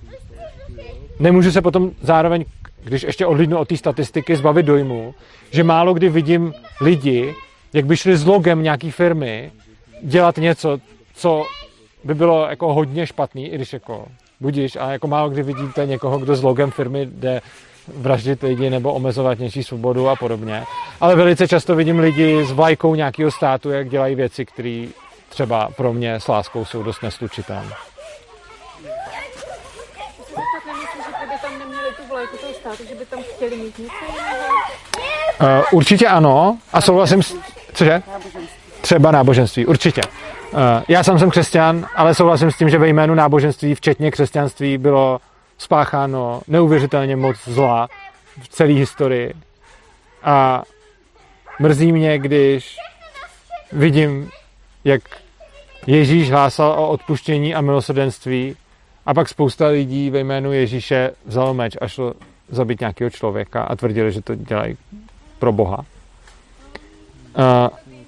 nemůžu se potom zároveň, když ještě odhlídnu od té statistiky, zbavit dojmu, že málo kdy vidím lidi, jak by šli s logem nějaký firmy dělat něco, co by bylo jako hodně špatný, i když jako budíš, ale jako málo kdy vidíte někoho, kdo s logem firmy jde vraždit lidi nebo omezovat něčí svobodu a podobně. Ale velice často vidím lidi s vlajkou nějakého státu, jak dělají věci, které třeba pro mě s láskou jsou dost neslučitelné. Že by tam chtěli mít něco jiného? Určitě ano. A souhlasím s... Cože? Třeba náboženství. Určitě. Já sám jsem křesťan, ale souhlasím s tím, že ve jménu náboženství, včetně křesťanství, bylo spácháno neuvěřitelně moc zla v celé historii. A mrzí mě, když vidím, jak Ježíš hlásal o odpuštění a milosrdenství a pak spousta lidí ve jménu Ježíše vzalo meč a šlo zabít nějakého člověka a tvrdili, že to dělají pro Boha.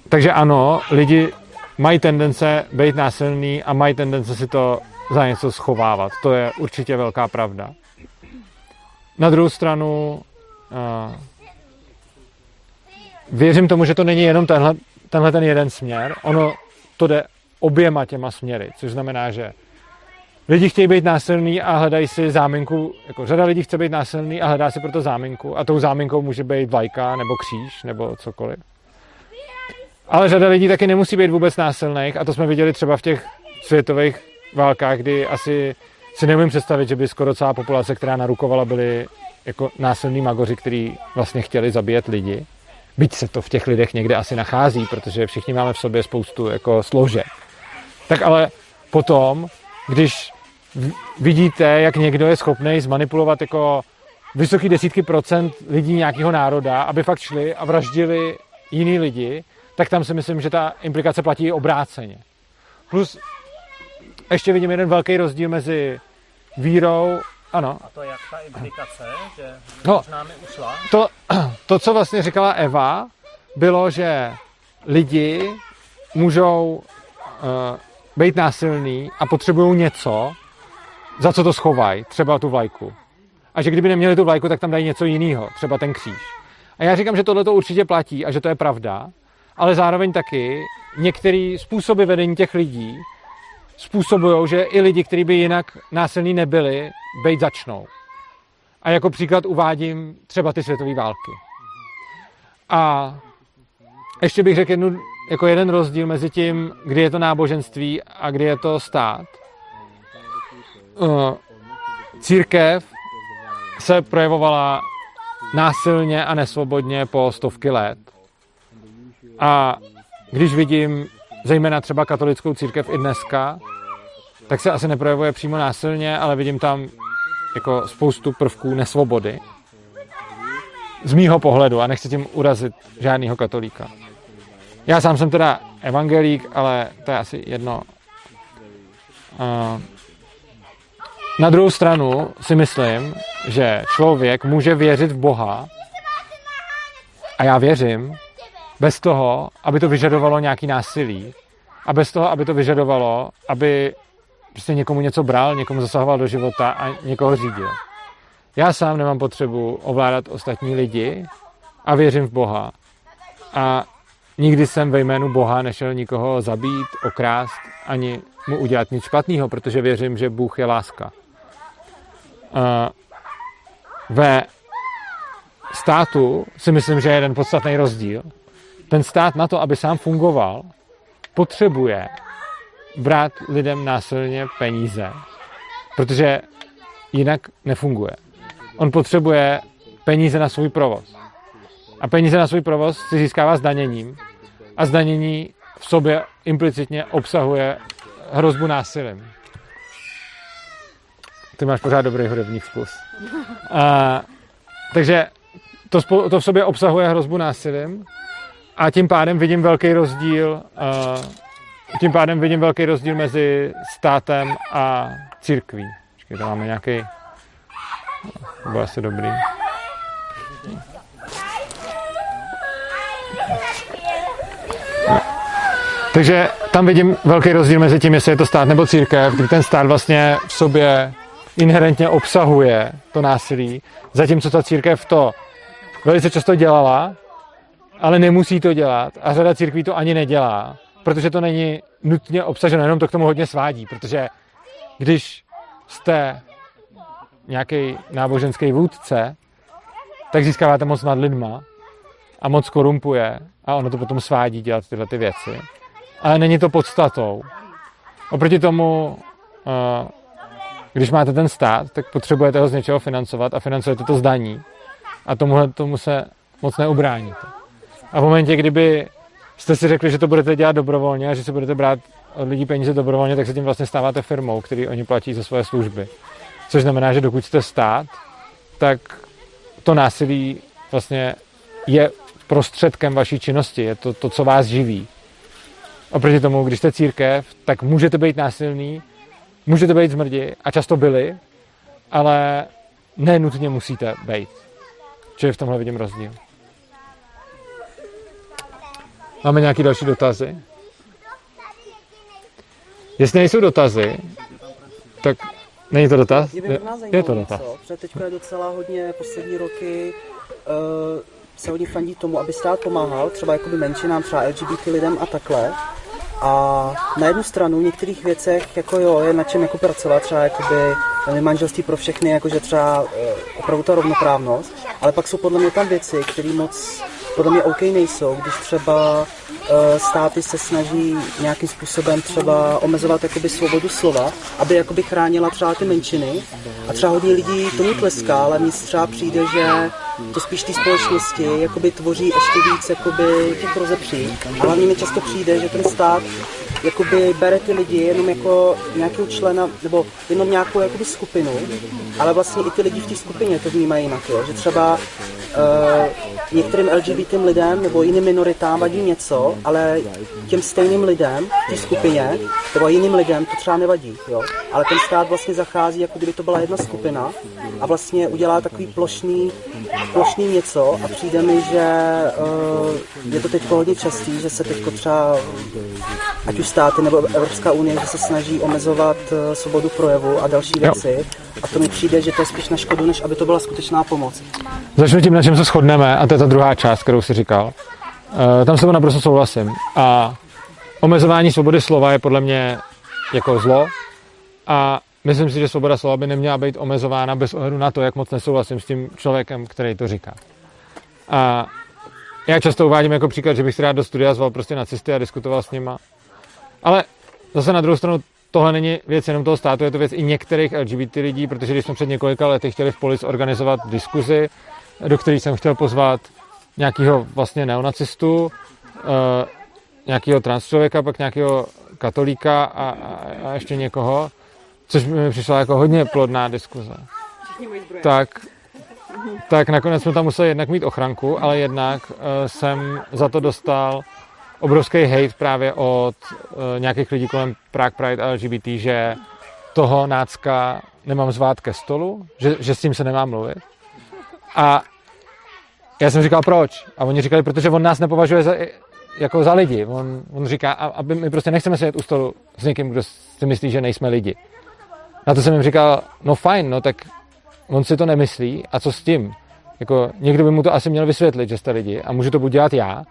Takže ano, lidi mají tendence být násilní a mají tendence si to za něco schovávat. To je určitě velká pravda. Na druhou stranu věřím tomu, že to není jenom tenhle ten jeden směr. Ono to jde oběma těma směry, což znamená, že lidi chtějí být násilný a hledají si záminku, jako řada lidí chce být násilný a hledá si proto záminku a tou záminkou může být vlajka nebo kříž nebo cokoliv. Ale řada lidí taky nemusí být vůbec násilných a to jsme viděli třeba v těch světových válkách, kdy asi si neumím představit, že by skoro celá populace, která narukovala, byli jako násilní magoři, kteří vlastně chtěli zabíjet lidi. Byť se to v těch lidech někde asi nachází, protože všichni máme v sobě spoustu jako složek. Tak ale potom, když vidíte, jak někdo je schopný zmanipulovat jako vysoké desítky procent lidí nějakého národa, aby fakt šli a vraždili jiný lidi, tak tam si myslím, že ta implikace platí obráceně. Plus ještě vidím jeden velký rozdíl mezi vírou, ano. A to jak ta implikace, že možná mi ušla? To, co vlastně říkala Eva, bylo, že lidi můžou být násilný a potřebují něco, za co to schovají, třeba tu vlajku. A že kdyby neměli tu vlajku, tak tam dají něco jiného, třeba ten kříž. A já říkám, že tohle to určitě platí a že to je pravda, ale zároveň taky některé způsoby vedení těch lidí způsobují, že i lidi, kteří by jinak násilní nebyli, bejt začnou. A jako příklad uvádím třeba ty světové války. A ještě bych řekl jeden rozdíl mezi tím, kdy je to náboženství a kdy je to stát. Církev se projevovala násilně a nesvobodně po stovky let. A když vidím zejména třeba katolickou církev i dneska, tak se asi neprojevuje přímo násilně, ale vidím tam jako spoustu prvků nesvobody. Z mýho pohledu, a nechci tím urazit žádného katolíka. Já sám jsem teda evangelík, ale to je asi jedno. Na druhou stranu si myslím, že člověk může věřit v Boha, a já věřím, bez toho, aby to vyžadovalo nějaký násilí a bez toho, aby to vyžadovalo, aby prostě někomu něco bral, někomu zasahoval do života a někoho řídil. Já sám nemám potřebu ovládat ostatní lidi a věřím v Boha. A nikdy jsem ve jménu Boha nešel nikoho zabít, okrást, ani mu udělat nic špatného, protože věřím, že Bůh je láska. Ve státu si myslím, že je jeden podstatný rozdíl. Ten stát na to, aby sám fungoval, potřebuje brát lidem násilně peníze, protože jinak nefunguje. On potřebuje peníze na svůj provoz. A peníze na svůj provoz si získává zdaněním. A zdanění v sobě implicitně obsahuje hrozbu násilím. Ty máš pořád dobrý hudební vkus. Takže to v sobě obsahuje hrozbu násilím a tím pádem vidím velký rozdíl mezi státem a církví. Počkej, tam máme nějaký... To bylo asi dobrý. Takže tam vidím velký rozdíl mezi tím, jestli je to stát nebo církev, kdy ten stát vlastně v sobě inherentně obsahuje to násilí, zatímco ta církev to velice často dělala, ale nemusí to dělat a řada církví to ani nedělá, protože to není nutně obsaženo, jenom to k tomu hodně svádí, protože když jste nějaký náboženský vůdce, tak získáváte moc nad lidma a moc korumpuje a ono to potom svádí dělat tyhle ty věci. Ale není to podstatou. Oproti tomu, když máte ten stát, tak potřebujete ho z něčeho financovat a financujete to z daní. A tomu se moc neubráníte. A v momentě, kdyby jste si řekli, že to budete dělat dobrovolně a že si budete brát od lidí peníze dobrovolně, tak se tím vlastně stáváte firmou, který oni platí za svoje služby. Což znamená, že dokud jste stát, tak to násilí vlastně je prostředkem vaší činnosti. Je to, co vás živí. Oproti tomu, když jste církev, tak můžete být násilný, můžete být zmrdi a často byli, ale nenutně musíte být. Čili v tomhle vidím rozdíl. Máme nějaké další dotazy? Jestli nejsou dotazy, tak... Není to dotaz? Je to dotaz. Protože teď je docela hodně poslední roky se hodně fandí tomu, aby stát pomáhal třeba jakoby menšinám, třeba LGBT lidem a takhle. A na jednu stranu v některých věcech jako jo, je na čem jako pracovat, třeba jakoby manželství pro všechny, jakože třeba opravdu ta rovnoprávnost, ale pak jsou podle mě tam věci, které moc podle mě OK nejsou, když třeba státy se snaží nějakým způsobem třeba omezovat jakoby svobodu slova, aby jakoby chránila třeba ty menšiny a třeba hodně lidí tomu tleská, ale mně třeba přijde, že to spíš té společnosti jakoby tvoří ještě víc jakoby těch rozepří. A hlavně mi často přijde, že ten stát jakoby bere ty lidi jenom jako nějakého člena, nebo jenom nějakou jakoby skupinu, ale vlastně i ty lidi v té skupině to vnímají jinak, jo? Že třeba některým LGBT lidem nebo jiným minoritám vadí něco, ale těm stejným lidem v té skupině, nebo jiným lidem to třeba nevadí, jo? Ale ten stát vlastně zachází, jako kdyby to byla jedna skupina a vlastně udělá takový plošný něco a přijde mi, že je to teď hodně častý, že se teď třeba ať už státy nebo Evropská unie, že se snaží omezovat svobodu projevu a další věci. Jo. A to mi přijde, že to je spíš na škodu, než aby to byla skutečná pomoc. Začnu tím, na čem se shodneme, a to je ta druhá část, kterou jsi říkal. Tam s tebou naprosto souhlasím. A omezování svobody slova je podle mě jako zlo. A myslím si, že svoboda slova by neměla být omezována bez ohledu na to, jak moc nesouhlasím s tím člověkem, který to říká. A já často uvádím jako příklad, že bych si rád do studia zval prostě nacisty a diskutoval s nima. Ale zase na druhou stranu tohle není věc jenom toho státu, je to věc i některých LGBT lidí, protože když jsme před několika lety chtěli v Polici organizovat diskuzi, do které jsem chtěl pozvat nějakého vlastně neonacistu, nějakého trans člověka, pak nějakého katolíka a ještě někoho, což mi přišla jako hodně plodná diskuze. Tak nakonec jsme tam museli jednak mít ochranku, ale jednak jsem za to dostal obrovský hate právě od nějakých lidí kolem Prague Pride a LGBT, že toho nácka nemám zvát ke stolu, že s tím se nemám mluvit. A já jsem říkal, proč? A oni říkali, protože on nás nepovažuje jako za lidi. On říká, aby my prostě nechceme sedět u stolu s někým, kdo si myslí, že nejsme lidi. Na to jsem jim říkal, no fajn, no tak on si to nemyslí a co s tím? Jako, někdo by mu to asi měl vysvětlit, že jste lidi a můžu to buď dělat já,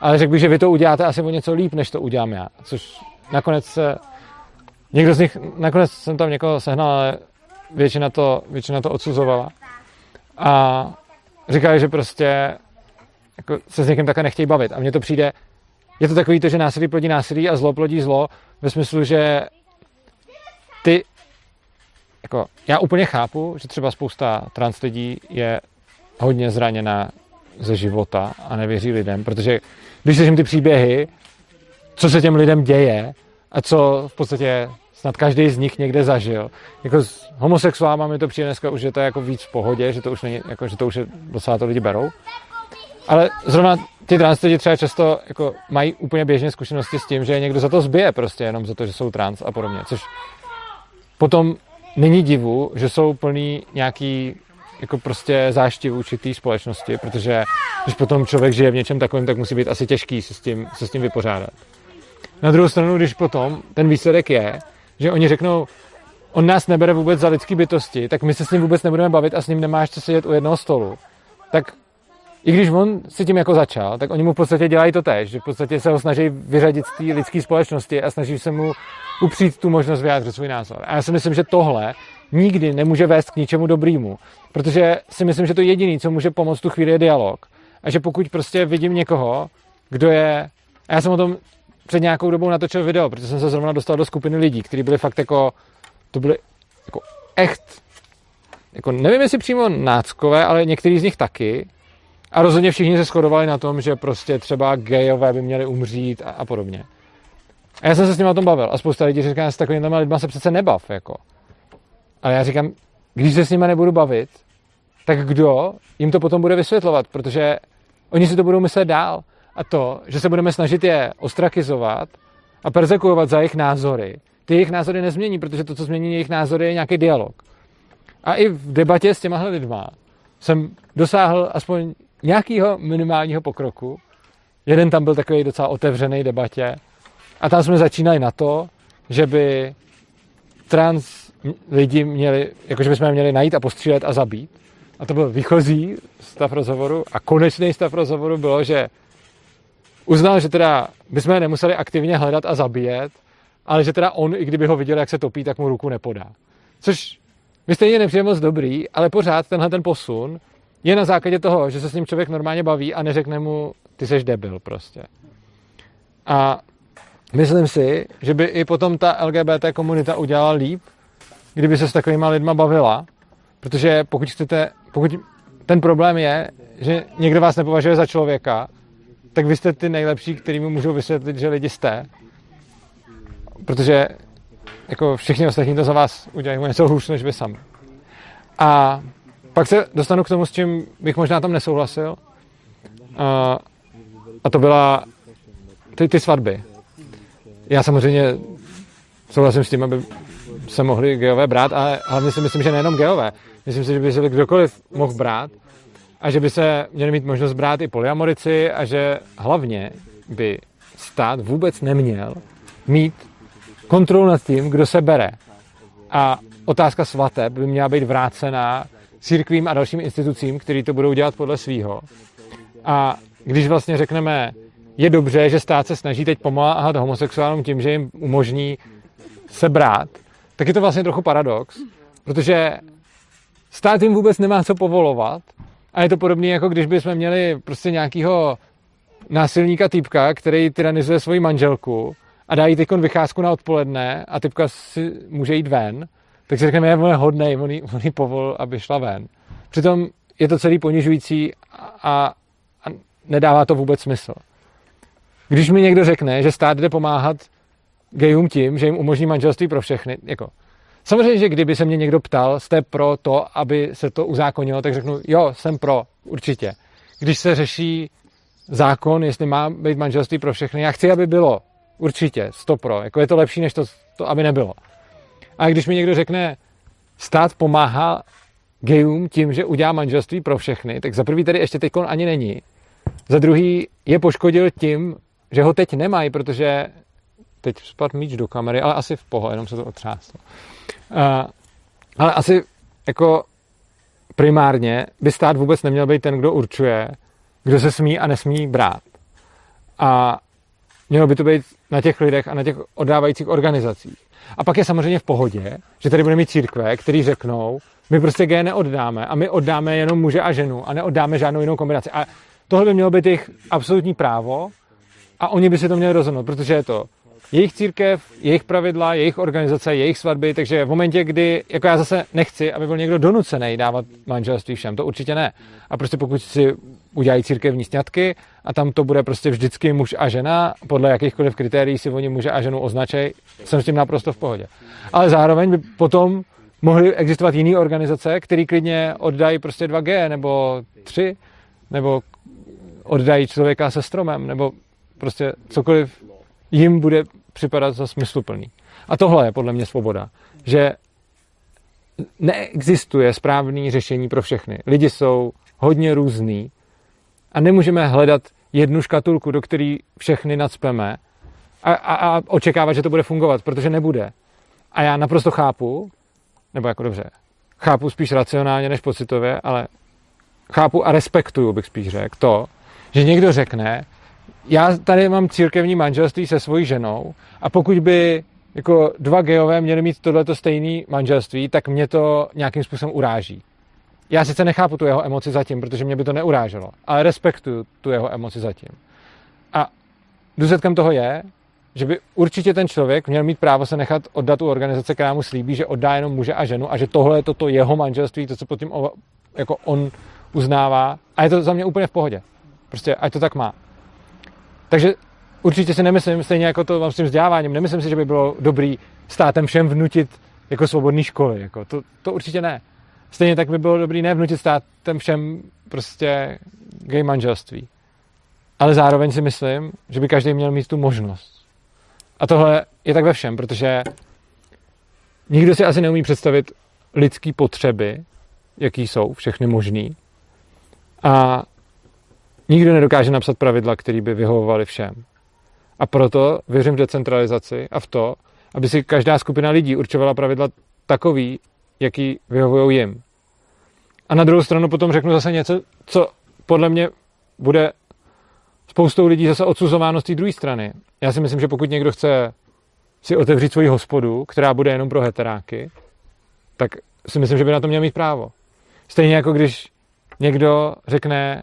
ale řekl bych, že vy to uděláte asi o něco líp, než to udělám já. Což nakonec jsem tam někoho sehnal, ale většina to odsuzovala. A říkali, že prostě jako, se s někým také nechtějí bavit. A mně to přijde, je to takový to, že násilí plodí násilí a zlo plodí zlo, ve smyslu, že ty jako, já úplně chápu, že třeba spousta trans lidí je hodně zraněná ze života a nevěří lidem, protože když slyším ty příběhy, co se těm lidem děje a co v podstatě snad každý z nich někde zažil. Jako s homosexuálama mi to přijde dneska už, že to je jako víc v pohodě, že to už není, jako, že to už je, docela to lidi berou. Ale zrovna ty trans lidi třeba často jako, mají úplně běžné zkušenosti s tím, že někdo za to zbije prostě jenom za to, že jsou trans a podobně, což potom není divu, že jsou plný nějaký jako prostě zášti v určitý společnosti, protože když potom člověk žije v něčem takovým, tak musí být asi těžký se s tím vypořádat. Na druhou stranu, když potom ten výsledek je, že oni řeknou, on nás nebere vůbec za lidský bytosti, tak my se s ním vůbec nebudeme bavit a s ním nemáš co sedět u jednoho stolu. Tak i když on si tím jako začal, tak oni mu v podstatě dělají to též, že v podstatě se ho snaží vyřadit z té lidské společnosti a snaží se mu upřít tu možnost vyjádřit svůj názor. A já si myslím, že tohle nikdy nemůže vést k ničemu dobrýmu, protože si myslím, že to jediné, co může pomoct tu chvíli, je dialog. A že pokud prostě vidím někoho, kdo je... A já jsem o tom před nějakou dobou natočil video, protože jsem se zrovna dostal do skupiny lidí, kteří byli fakt jako... To byly jako echt... Jako nevím, jestli přímo náckové, ale některý z nich taky. A rozhodně všichni se shodovali na tom, že prostě třeba gejové by měli umřít a podobně. A já jsem se s nimi o tom bavil. A spousta lidí říká, s takovými lidmi se přece nebav, jako. Ale já říkám, když se s nimi nebudu bavit, tak kdo jim to potom bude vysvětlovat, protože oni si to budou myslet dál. A to, že se budeme snažit je ostrakizovat a perzekuovat za jejich názory, ty jejich názory nezmění, protože to, co změní jejich názory, je nějaký dialog. A i v debatě s těmahle lidma jsem dosáhl aspoň nějakého minimálního pokroku. Jeden tam byl takový docela otevřený debatě a tam jsme začínali na to, že by trans lidi měli, jakože bychom je měli najít a postřílet a zabít. A to byl výchozí stav rozhovoru a konečný stav rozhovoru bylo, že uznal, že teda bychom je nemuseli aktivně hledat a zabíjet, ale že teda on, i kdyby ho viděl, jak se topí, tak mu ruku nepodá. Což mi stejně nepřijde moc dobrý, ale pořád tenhle ten posun je na základě toho, že se s ním člověk normálně baví a neřekne mu, ty seš debil prostě. A myslím si, že by i potom ta LGBT komunita udělala líp, kdyby se s takovýma lidma bavila, protože pokud ten problém je, že někdo vás nepovažuje za člověka, tak vy jste ty nejlepší, kterým můžou vysvětlit, že lidi jste. protože jako všichni ostatní to za vás udělají něco hůř než vy sami. A pak se dostanu k tomu, s čím bych možná tam nesouhlasil. A to byla ty svatby. Já samozřejmě souhlasím s tím, aby se mohli geové brát, ale hlavně si myslím, že nejenom geové. Myslím si, že by se kdokoliv mohl brát a že by se měli mít možnost brát i polyamorici a že hlavně by stát vůbec neměl mít kontrolu nad tím, kdo se bere. A otázka svateb by měla být vrácená církvím a dalším institucím, který to budou dělat podle svýho. A když vlastně řekneme, je dobře, že stát se snaží teď pomáhat homosexuálům tím, že jim umožní se brát, tak je to vlastně trochu paradox, protože stát jim vůbec nemá co povolovat a je to podobné, jako když bychom měli prostě nějakého násilníka týpka, který tyranizuje svoji manželku a dá jí teďkon vycházku na odpoledne a týpka si může jít ven, tak si řekneme, on je hodnej, on jí povolil, aby šla ven. Přitom je to celý ponižující a nedává to vůbec smysl. Když mi někdo řekne, že stát jde pomáhat gejům tím, že jim umožní manželství pro všechny, jako. Samozřejmě, že kdyby se mě někdo ptal, jste pro to, aby se to uzákonilo, tak řeknu, jo, jsem pro, určitě. Když se řeší zákon, jestli má být manželství pro všechny, já chci, aby bylo, určitě, 100%, jako je to lepší, než to aby nebylo. A když mi někdo řekne, stát pomáhá gejům tím, že udělá manželství pro všechny, tak za prvý tady ještě teďkon ani není. Za druhý je poškodil tím, že ho teď nemají, protože teď spadl míč do kamery, ale asi v poho, jenom se to otřáslo. Ale asi jako primárně by stát vůbec neměl být ten, kdo určuje, kdo se smí a nesmí brát. A mělo by to být na těch lidech a na těch oddávajících organizacích. A pak je samozřejmě v pohodě, že tady budeme mít církve, který řeknou, my prostě geje neoddáme a my oddáme jenom muže a ženu a neoddáme žádnou jinou kombinaci. A tohle by mělo být jejich absolutní právo a oni by si to měli rozhodnout, protože je to jejich církev, jejich pravidla, jejich organizace, jejich svatby, takže v momentě, kdy, jako já zase nechci, aby byl někdo donucený dávat manželství všem, to určitě ne. A prostě pokud si udělají církevní sňatky a tam to bude prostě vždycky muž a žena, podle jakýchkoliv kritérií si oni muže a ženu označej, jsem s tím naprosto v pohodě. Ale zároveň by potom mohly existovat jiné organizace, které klidně oddají prostě 2G nebo 3, nebo oddají člověka se stromem, nebo prostě cokoliv jim bude připadat za smysluplný. A tohle je podle mě svoboda, že neexistuje správné řešení pro všechny. Lidi jsou hodně různý a nemůžeme hledat jednu škatulku, do které všechny nacpeme a očekávat, že to bude fungovat, protože nebude. A já naprosto chápu, nebo jako dobře, chápu spíš racionálně než pocitově, ale chápu a respektuju, bych spíš řekl, to, že někdo řekne, já tady mám církevní manželství se svojí ženou a pokud by jako dva gejové měli mít tohleto stejné manželství, tak mě to nějakým způsobem uráží. Já sice nechápu tu jeho emoci zatím, protože mě by to neuráželo, ale respektuju tu jeho emoci zatím. A důsledkem toho je, že by určitě ten člověk měl mít právo se nechat oddat tu organizace, která mu slíbí, že oddá jenom muže a ženu a že tohle je toto jeho manželství, to, co pod tím jako on uznává. A je to za mě úplně v pohodě. Prostě ať to tak má. Takže určitě si nemyslím, stejně jako to mám s tím vzděláváním, nemyslím si, že by bylo dobrý státem všem vnutit jako svobodné školy. Jako to určitě ne. Stejně tak by bylo dobrý nevnutit státem všem prostě gay manželství. Ale zároveň si myslím, že by každý měl mít tu možnost. A tohle je tak ve všem, protože nikdo si asi neumí představit lidský potřeby, jaký jsou všechny možný. A nikdo nedokáže napsat pravidla, které by vyhovovaly všem. A proto věřím v decentralizaci a v to, aby si každá skupina lidí určovala pravidla takový, jaký vyhovují jim. A na druhou stranu potom řeknu zase něco, co podle mě bude spoustou lidí zase odsuzováno z té druhé strany. Já si myslím, že pokud někdo chce si otevřít svoji hospodu, která bude jenom pro heteráky, tak si myslím, že by na to měl mít právo. Stejně jako když někdo řekne,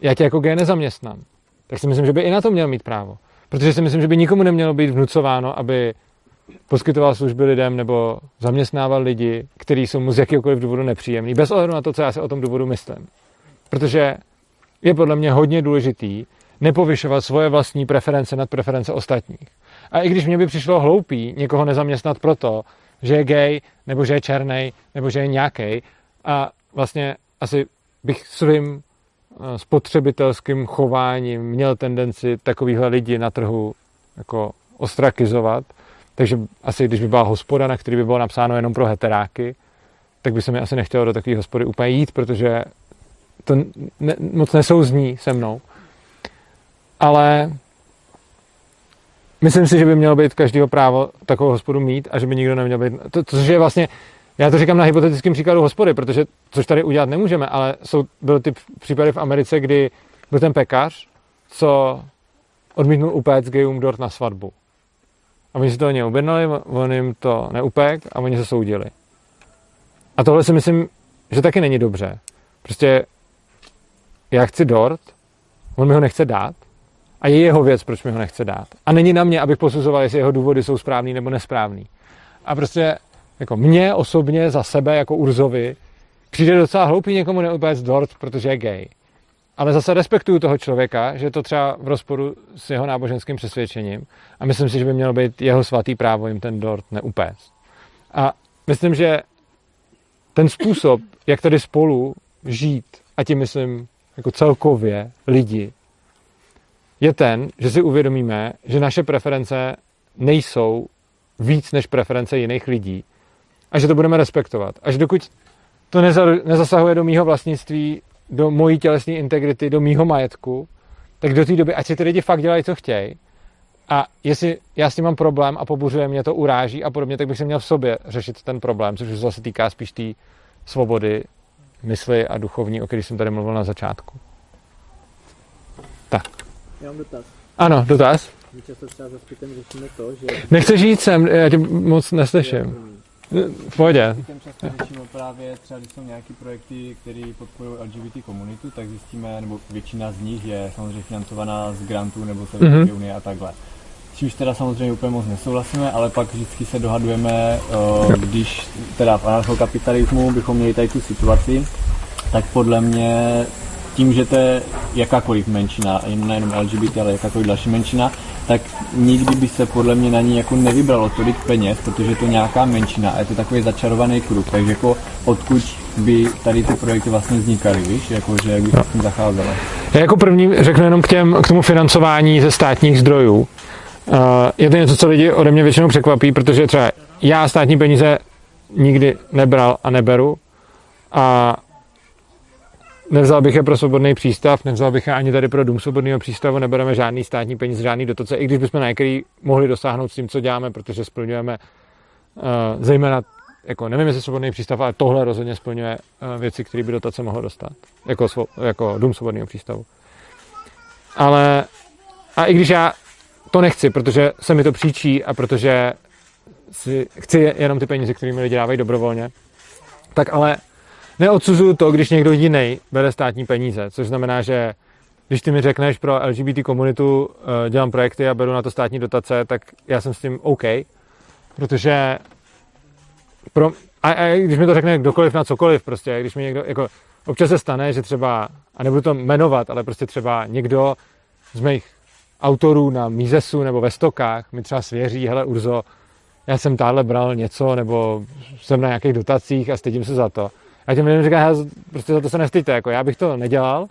já tě jako gej nezaměstnám, tak si myslím, že by i na to měl mít právo. Protože si myslím, že by nikomu nemělo být vnucováno, aby poskytoval služby lidem nebo zaměstnával lidi, kteří jsou mu z jakýkoliv důvodu nepříjemný, bez ohledu na to, co já si o tom důvodu myslím. Protože je podle mě hodně důležitý nepovyšovat svoje vlastní preference nad preference ostatních. A i když mě by přišlo hloupý někoho nezaměstnat proto, že je gay, nebo že je černej, nebo že je nějakej, a vlastně asi bych svým spotřebitelským chováním měl tendenci takovýhle lidi na trhu jako ostrakizovat, takže asi když by byla hospoda, na který by bylo napsáno jenom pro heteráky, tak by se mi asi nechtělo do takové hospody úplně jít, protože to moc nesouzní se mnou. Ale myslím si, že by mělo být každého právo takovou hospodu mít a že by nikdo neměl být... Což je vlastně... Já to říkám na hypotetickém příkladu hospody, protože což tady udělat nemůžeme, ale byly ty případy v Americe, kdy byl ten pekař, co odmítnul upéct gayům dort na svatbu. A oni si to neobjednali, on jim to neupek a oni se soudili. A tohle si myslím, že taky není dobře. Prostě já chci dort, on mi ho nechce dát a je jeho věc, proč mi ho nechce dát. A není na mě, abych posuzoval, jestli jeho důvody jsou správný nebo nesprávný. A prostě jako mě osobně za sebe, jako Urzovi, přijde docela hloupý někomu neupéct dort, protože je gay. Ale zase respektuju toho člověka, že je to třeba v rozporu s jeho náboženským přesvědčením a myslím si, že by mělo být jeho svatý právo jim ten dort neupéct. A myslím, že ten způsob, jak tady spolu žít, a tím myslím jako celkově lidi, je ten, že si uvědomíme, že naše preference nejsou víc než preference jiných lidí a že to budeme respektovat. A že dokud to nezasahuje do mýho vlastnictví, do mojí tělesné integrity, do mýho majetku, tak do té doby, ať si ty lidi fakt dělají, co chtějí. A jestli já s tím mám problém a pobuřuje mě to, uráží a podobně, tak bych se měl v sobě řešit ten problém, což už zase týká spíš té svobody mysli a duchovní, o které jsem tady mluvil na začátku. Tak. Já mám dotaz. Ano, dotaz. My často třeba za zpětem řešíme to, že... Nechceš jít sem, já tě moc neslyším. V pohodě. Zpětem často řešíme právě třeba, když jsou nějaké projekty, které podporují LGBT komunitu, tak zjistíme, nebo většina z nich je samozřejmě financovaná z grantů nebo Sovětské unie a takhle. Čímž teda samozřejmě úplně moc nesouhlasíme, ale pak vždycky se dohadujeme, když teda v anarchokapitalismu bychom měli tady tu situaci, tak podle mě tím, že to je jakákoliv menšina, nejenom LGBT, ale jakákoliv další menšina, tak nikdy by se podle mě na ní jako nevybralo tolik peněz, protože je to nějaká menšina a je to takový začarovaný kruh, takže jako odkud by tady ty projekty vlastně vznikaly, víš, jakože jak by se s tím zacházelo. Já jako první řeknu jenom k tomu financování ze státních zdrojů. Je to něco, co lidi ode mě většinou překvapí, protože třeba já státní peníze nikdy nebral a neberu a nevzal bych je pro Svobodný přístav, nevzal bych je ani tady pro Dům svobodného přístavu, nebereme žádný státní peníze, žádný dotace, i když bychom na některý mohli dosáhnout s tím, co děláme, protože splňujeme zejména, jako nevím, jestli Svobodný přístav, ale tohle rozhodně splňuje věci, které by dotace mohlo dostat, jako Dům svobodného přístavu. Ale a i když já to nechci, protože se mi to příčí a protože si chci jenom ty peníze, kterými lidi dávají dobrovolně, tak ale neodsuzuju to, když někdo jiný bere státní peníze, což znamená, že když ty mi řekneš pro LGBT komunitu dělám projekty a beru na to státní dotace, tak já jsem s tím OK, protože a když mi to řekne kdokoliv na cokoliv, prostě, když mi někdo, jako občas se stane, že třeba, a nebudu to jmenovat, ale prostě třeba někdo z mých autorů na Misesu nebo ve Stokách mi třeba svěří, hele Urzo, já jsem táhle bral něco, nebo jsem na nějakých dotacích a stydím se za to. A těm lidem říkám, prostě za to se nestyďte, jako já bych to nedělal,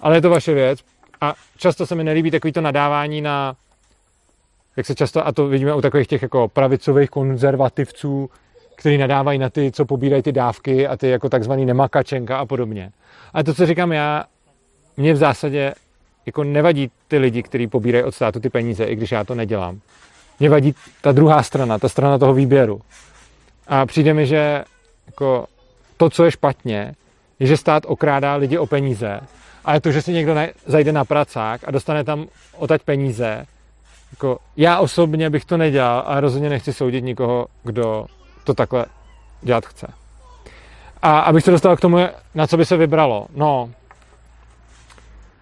ale je to vaše věc. A často se mi nelíbí takový to nadávání na, jak se často, a to vidíme u takových těch jako pravicových konzervativců, kteří nadávají na ty, co pobírají ty dávky a ty jako takzvaný nemakačenka a podobně. A to, co říkám já, mě v zásadě jako nevadí ty lidi, kteří pobírají od státu ty peníze, i když já to nedělám. Mě vadí ta druhá strana, ta strana toho výběru. A přijde mi, že jako to, co je špatně, je, že stát okrádá lidi o peníze. A to, že si někdo zajde na pracák a dostane tam odtaď peníze, jako já osobně bych to nedělal, ale rozhodně nechci soudit nikoho, kdo to takhle dělat chce. A abych se dostal k tomu, na co by se vybralo. No,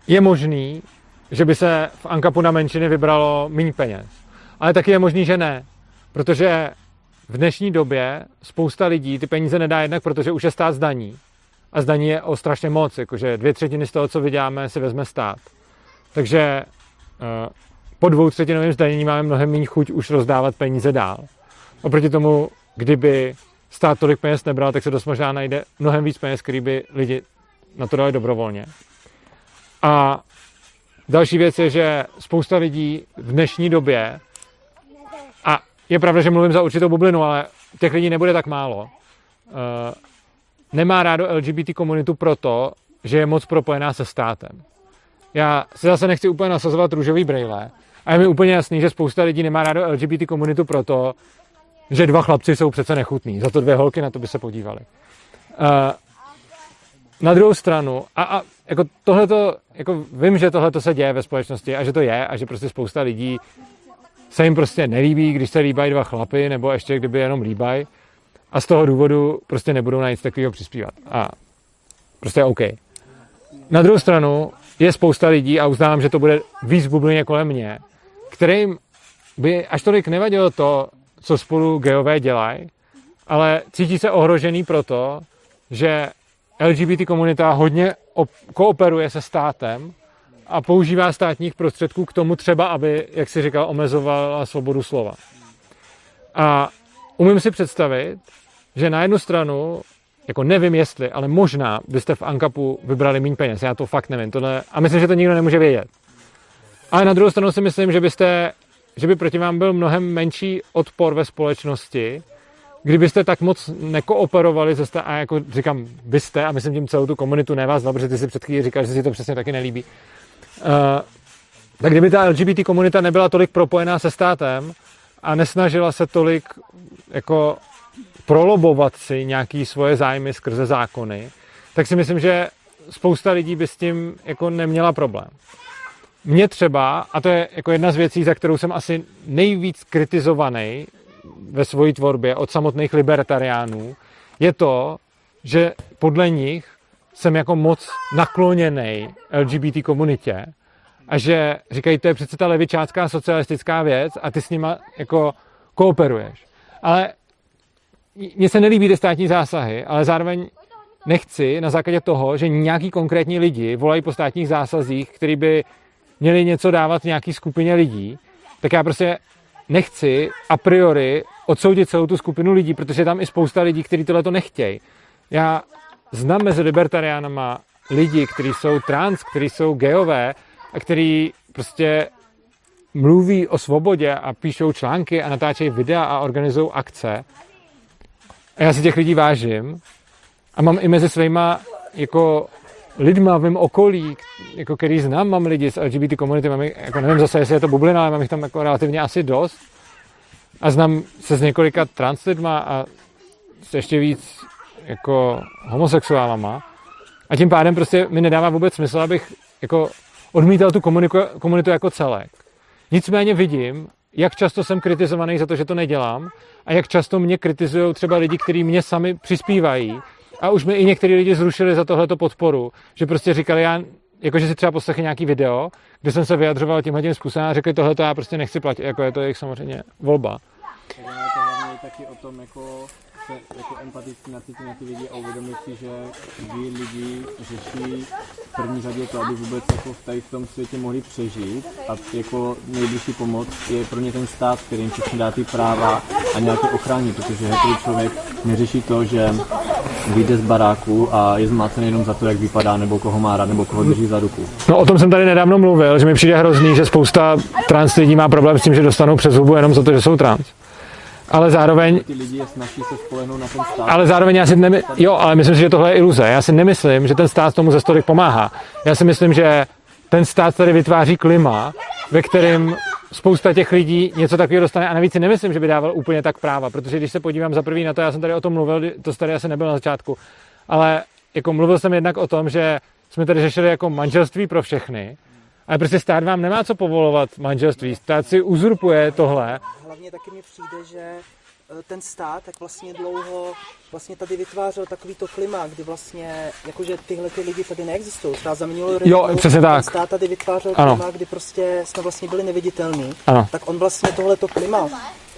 je možný, že by se v Ancapu na menšiny vybralo méně peněz. Ale taky je možný, že ne. Protože v dnešní době spousta lidí ty peníze nedá jednak, protože už je stát zdaní. A zdaní je o strašně moc, jakože 2/3 z toho, co vyděláme, si vezme stát. Takže po 2/3 zdanění máme mnohem méně chuť už rozdávat peníze dál. Oproti tomu, kdyby stát tolik peněz nebral, tak se dost možná najde mnohem víc peněz, který by lidi na to dali dobrovolně. A další věc je, že spousta lidí v dnešní době, a je pravda, že mluvím za určitou bublinu, ale těch lidí nebude tak málo, nemá rádo LGBT komunitu proto, že je moc propojená se státem. Já se zase nechci úplně nasazovat růžový brejle a je mi úplně jasný, že spousta lidí nemá rádo LGBT komunitu proto, že dva chlapci jsou přece nechutný. Za to dvě holky na to by se podívali. Na druhou stranu, a jako tohleto, jako vím, že tohleto se děje ve společnosti a že to je a že prostě spousta lidí se jim prostě nelíbí, když se líbají dva chlapy nebo ještě kdyby jenom líbají a z toho důvodu prostě nebudou na nic takového přispívat. A prostě OK. Na druhou stranu je spousta lidí a uznám, že to bude víc bublině kolem mě, kterým by až tolik nevadilo to, co spolu gejové dělají, ale cítí se ohrožený proto, že LGBT komunita hodně kooperuje se státem a používá státních prostředků k tomu třeba, aby, jak si říkal, omezovala svobodu slova. A umím si představit, že na jednu stranu, jako nevím jestli, ale možná byste v Ancapu vybrali méně peněz, já to fakt nevím, tohle, a myslím, že to nikdo nemůže vědět. Ale na druhou stranu si myslím, že by proti vám byl mnohem menší odpor ve společnosti, kdybyste tak moc nekooperovali, a jako říkám, byste, a myslím tím celou tu komunitu, ne vás, protože ty si před chvílí říkal, že si to přesně taky nelíbí, tak kdyby ta LGBT komunita nebyla tolik propojená se státem a nesnažila se tolik jako prolobovat si nějaký svoje zájmy skrze zákony, tak si myslím, že spousta lidí by s tím jako neměla problém. Mně třeba, a to je jako jedna z věcí, za kterou jsem asi nejvíc kritizovaný ve svojí tvorbě od samotných libertariánů, je to, že podle nich jsem jako moc nakloněnej LGBT komunitě a že říkají, to je přece ta levičácká socialistická věc a ty s nima jako kooperuješ. Ale mně se nelíbí ty státní zásahy, ale zároveň nechci na základě toho, že nějaký konkrétní lidi volají po státních zásazích, který by měli něco dávat nějaký skupině lidí, tak já prostě nechci a priori odsoudit celou tu skupinu lidí, protože je tam i spousta lidí, kteří tohle to nechtějí. Já znám mezi libertariánama lidi, kteří jsou trans, kteří jsou gejové a kteří prostě mluví o svobodě a píšou články a natáčejí videa a organizují akce. A já si těch lidí vážím a mám i mezi svýma jako lidma v mém okolí, jako který znám, mám lidi z LGBT komunity, mám jich, jako nevím zase, jestli je to bublina, ale mám jich tam jako relativně asi dost. A znám se s několika trans lidma a se ještě víc jako homosexuálama. A tím pádem prostě mi nedává vůbec smysl, abych jako odmítal tu komunitu jako celek. Nicméně vidím, jak často jsem kritizovaný za to, že to nedělám a jak často mě kritizují třeba lidi, kteří mě sami přispívají. A už mi i některý lidi zrušili za tohleto podporu, že prostě říkali, jakože si třeba poslechli nějaký video, kde jsem se vyjadřoval tímhle způsobem a řekli, tohleto já prostě nechci platit, jako je to jejich samozřejmě volba. Tak ale to hlavně taky o tom, jako se jako empaticky nacítit na ty lidi a uvědomit si, že vy lidi řeší v první řadě to, aby vůbec jako tady v tom světě mohli přežít a jako nejbližší pomoc je pro ně ten stát, kterým všichni dá ty práva a nějaké ochrání, protože heterý člověk neřeší to, že vyjde z baráku a je zmácený jenom za to, jak vypadá, nebo koho má rád, nebo koho drží za ruku. No o tom jsem tady nedávno mluvil, že mi přijde hrozný, že spousta trans lidí má problém s tím, že dostanou přes hubu jenom za to, že jsou trans. Ale zároveň ty lidi je snaží se spolehnout na ten stát. Ale zároveň já si ale myslím si, že tohle je iluze. Já si nemyslím, že ten stát tomu zase tolik pomáhá. Já si myslím, že ten stát tady vytváří klima, ve kterém spousta těch lidí něco takového dostane a navíc si nemyslím, že by dával úplně tak práva, protože když se podívám za prvý na to, já jsem tady o tom mluvil, to tady asi nebyl na začátku, ale jako mluvil jsem jednak o tom, že jsme tady řešili jako manželství pro všechny, ale prostě stát vám nemá co povolovat manželství, stát si uzurpuje tohle. Hlavně taky mi přijde, že ten stát tak vlastně dlouho vlastně tady vytvářel takovýto klima, kdy vlastně jakože tyhle ty lidi tady neexistují. Stát zaměnil stát tady vytvářel klima, kdy prostě jsme vlastně byli neviditelní. Ano. Tak on vlastně tohleto klima,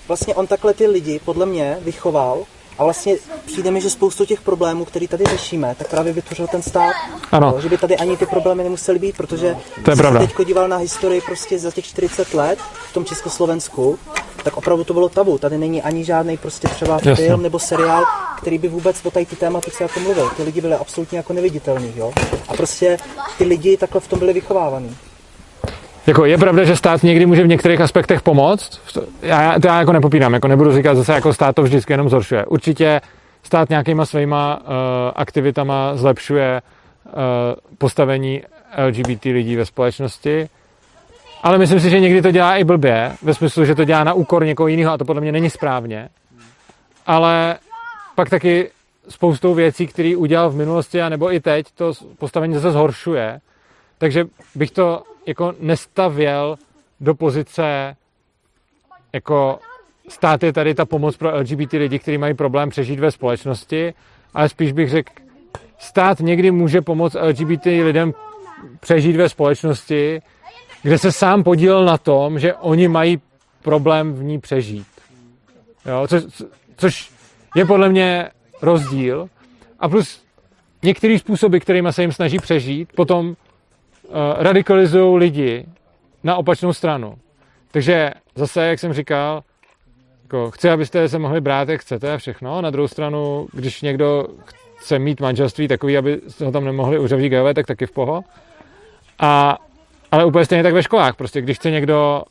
vlastně on takhle ty lidi podle mě vychoval A vlastně přijde mi, že spoustu těch problémů, které tady řešíme, tak právě vytvořil ten stát, ano. Že by tady ani ty problémy nemusely být, protože jsem se teďko díval na historii prostě za těch 40 let v tom Československu, tak opravdu to bylo tabu. Tady není ani žádný prostě třeba film nebo seriál, který by vůbec o tady ty tématice jako mluvil. Ty lidi byly absolutně jako neviditelný, jo? A prostě ty lidi takhle v tom byli vychovávaný. Jako je pravda, že stát někdy může v některých aspektech pomoct. Já jako nepopírám, jako nebudu říkat zase, jako stát to vždycky jenom zhoršuje. Určitě stát nějakýma svýma aktivitama zlepšuje postavení LGBT lidí ve společnosti, ale myslím si, že někdy to dělá i blbě, ve smyslu, že to dělá na úkor někoho jiného a to podle mě není správně. Ale pak taky spoustou věcí, které udělal v minulosti a nebo i teď, to postavení zase zhoršuje. Takže bych to jako nestavěl do pozice jako stát je tady ta pomoc pro LGBT lidi, kteří mají problém přežít ve společnosti, ale spíš bych řekl, stát někdy může pomoct LGBT lidem přežít ve společnosti, kde se sám podílel na tom, že oni mají problém v ní přežít. Jo, což je podle mě rozdíl. A plus některé způsoby, kterými se jim snaží přežít, potom radikalizují lidi na opačnou stranu. Takže zase, jak jsem říkal, jako chci, abyste se mohli brát, jak chcete a všechno. Na druhou stranu, když někdo chce mít manželství takový, aby ho tam nemohli uzavřít gejové, tak taky v poho. Ale úplně stejně tak ve školách. Prostě, když chce někdo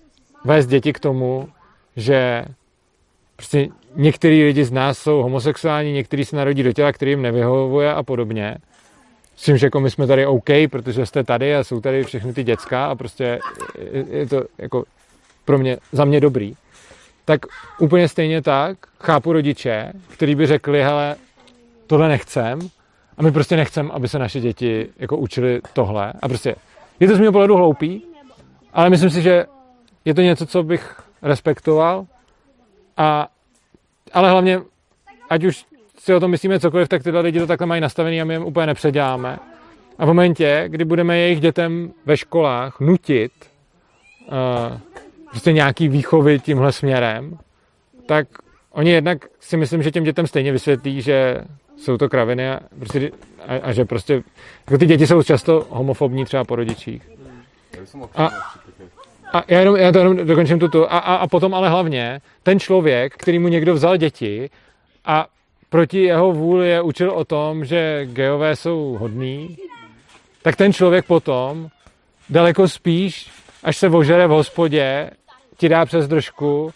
vést děti k tomu, že prostě některý lidi z nás jsou homosexuální, některý se narodí do těla, který jim nevyhovuje a podobně. S tím, že jako my jsme tady OK, protože jste tady a jsou tady všechny ty děcka a prostě je to jako pro mě, za mě dobrý. Tak úplně stejně tak chápu rodiče, kteří by řekli, hele, tohle nechcem a my prostě nechcem, aby se naše děti jako učili tohle. A prostě je to z mého pohledu hloupý, ale myslím si, že je to něco, co bych respektoval, ale hlavně, ať už si o tom myslíme cokoliv, tak tyhle lidi to takhle mají nastavený a my je úplně nepředěláme. A v momentě, kdy budeme jejich dětem ve školách nutit prostě nějaký výchovy tímhle směrem, tak oni jednak si myslím, že těm dětem stejně vysvětlí, že jsou to kraviny a že prostě jako ty děti jsou často homofobní třeba po rodičích. Já to jenom dokončím tuto. A potom ale hlavně ten člověk, který mu někdo vzal děti a proti jeho vůli je učil o tom, že gejové jsou hodní, tak ten člověk potom daleko spíš, až se ožere v hospodě, ti dá přes držku,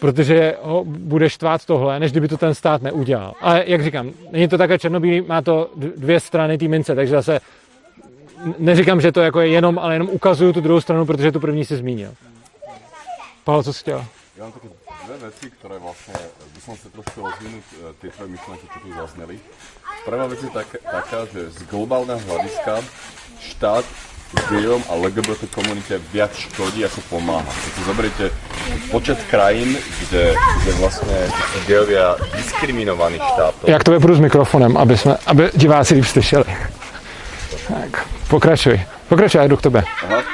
protože ho bude štvát tohle, než kdyby to ten stát neudělal. Ale jak říkám, není to také černobílý, má to dvě strany té mince, takže zase neříkám, že to jako je jenom, ale jenom ukazuju tu druhou stranu, protože tu první si zmínil. Pavel, co jsi chtěl? Já mám také dve veci, ktoré vlastne by som sa trošku rozvinul tie tvoje myšlenky, čo tu zazneli. Prvá vec je taká, že z globálneho hľadiska štát gejom a LGBT komunite viac škodí, ako pomáha. Keď si zoberiete počet krajín, kde vlastne gejovia diskriminovaných štátov. Jak to vypůjdu s mikrofonem, aby diváci líp slyšeli. Tak, pokračuj, já jdu k tebe. Aha.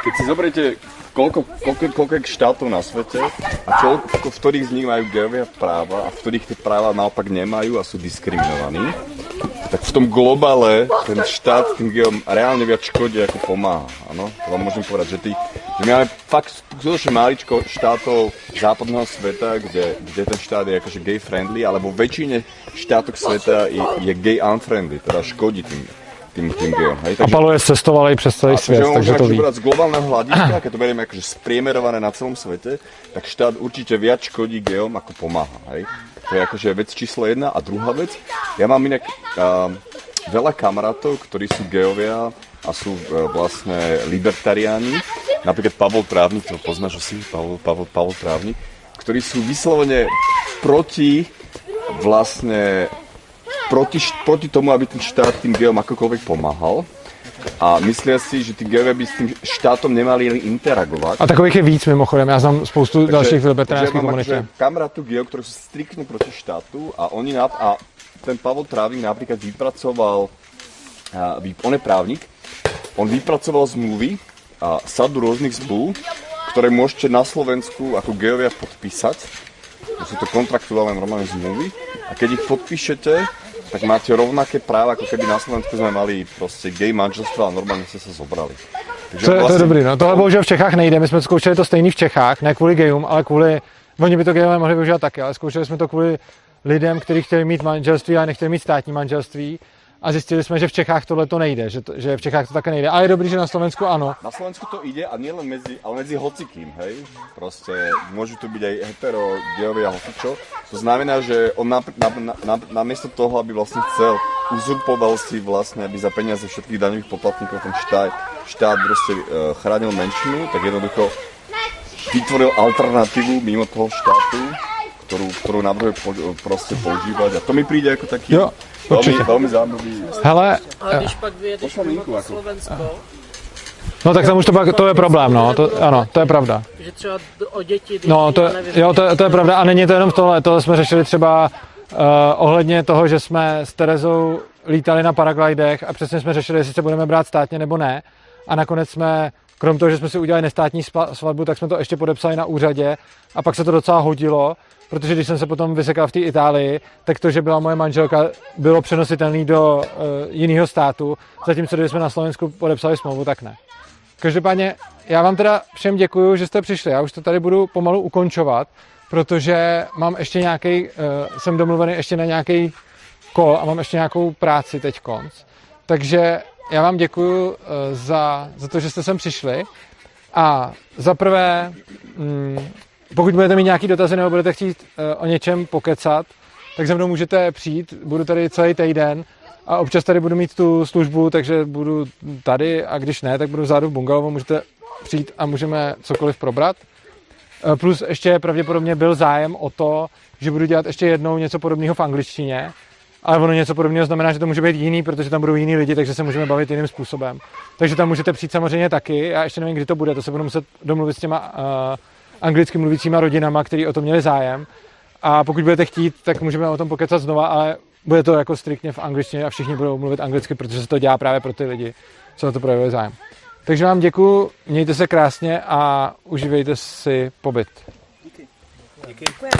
Keď si zoberiete koľko štátov na svete a v ktorých z nich majú gejovia práva a v ktorých tie práva naopak nemajú a sú diskriminovaní, tak v tom globále ten štát tým gejom reálne viac škodí ako pomáha. Ano? To vám môžem povedať, že my máme fakt skutočne maličko štátov západného sveta, kde ten štát je akože gay friendly, ale vo väčšine štátok sveta je gay unfriendly, teda škodí tým gejom. A Palo je cestoval i přes celý svět, takže to ví. Z globálneho hľadiska, keď to beriem akože spriemerované na celom svete, tak štát určite viac škodí gejom, ako pomáha. Hej. To je akože vec číslo jedna. A druhá vec, ja mám inak veľa kamarátov, ktorí sú gejovia a sú vlastne libertariáni. Napríklad Pavel Trávník, to poznáš asi, Pavel Trávník, ktorí sú vyslovene proti tomu, aby ten štát tým gejom akokoľvek pomáhal a myslia si, že tí gejové by s tým štátom nemali interagovat. A takových je víc mimochodem, já znám spoustu takže, dalších libertariánských komunitě. Takže mám kamarátu gejov, ktorí sú striktně proti štátu a oni a ten Pavel Trávník napríklad vypracoval, on je právnik, on vypracoval zmluvy a sadu rôznych zmluv, ktoré môžete na Slovensku ako gejovia podpísať. Sú to kontraktuálne normálne zmluvy a keď ich podpíšete, tak máte rovnaké práva, ako keby na Slovensku sme mali proste gay manželstva a normálne ste sa zobrali. Takže to je dobrý, no tohle bohužel v Čechách nejde, my jsme zkoušeli to stejný v Čechách, ne kvůli gejům, ale kvůli, oni by to gejové mohli využívat taky, ale zkoušeli jsme to kvůli lidem, kteří chtěli mít manželství, ale nechtěli mít státní manželství. A zjistili jsme, že v Čechách tohle to nejde, že v Čechách to také nejde. A je dobrý, že na Slovensku ano. Na Slovensku to jde a nielen mezi hocikým, hej. Prostě můžu to být i hetero, gejový a hocičo. To znamená, že on namiesto toho, aby vlastně chcel, uzurpoval si vlastně, aby za peníze všetkých daňových poplatníků ten štát prostě chránil menšinu, tak jednoducho vytvoril alternativu mimo toho štátu, kterou navrhuje prostě používat. A to mi přijde jako taky... Jo. Velmi zábavný. Hele, ale když pak vyjedeš na Slovensko... No tak tam už to je problém, no. Ano, to je pravda. Že třeba o děti... No, to je pravda. A není to jenom tohle. Tohle jsme řešili třeba ohledně toho, že jsme s Terezou lítali na paraglidech a přesně jsme řešili, jestli se budeme brát státně nebo ne. A nakonec jsme, krom toho, že jsme si udělali nestátní svatbu, tak jsme to ještě podepsali na úřadě a pak se to docela hodilo. Protože když jsem se potom vysekal v té Itálii, tak to, že byla moje manželka, bylo přenositelné do jiného státu, zatímco když jsme na Slovensku podepsali smlouvu, tak ne. Každopádně já vám teda všem děkuju, že jste přišli. Já už to tady budu pomalu ukončovat, protože mám ještě nějaký, jsem domluvený ještě na nějaký kol a mám ještě nějakou práci teď konc. Takže já vám děkuju za to, že jste sem přišli a za prvé... Pokud budete mít nějaký dotazy nebo budete chtít o něčem pokecat, tak se mnou můžete přijít, budu tady celý týden a občas tady budu mít tu službu, takže budu tady a když ne, tak budu vzadu v bungalovu, můžete přijít a můžeme cokoliv probrat. Plus ještě pravděpodobně byl zájem o to, že budu dělat ještě jednou něco podobného v angličtině, ale ono něco podobného znamená, že to může být jiný, protože tam budou jiní lidi, takže se můžeme bavit jiným způsobem. Takže tam můžete přijít samozřejmě taky, já ještě nevím, kdy to bude, to se budu muset domluvit s těma anglicky mluvícíma rodinama, kteří o to měli zájem. A pokud budete chtít, tak můžeme o tom pokecat znova, ale bude to jako striktně v angličtině a všichni budou mluvit anglicky, protože se to dělá právě pro ty lidi, co na to projevuje zájem. Takže vám děkuju, mějte se krásně a užívejte si pobyt. Díky. Děkuji.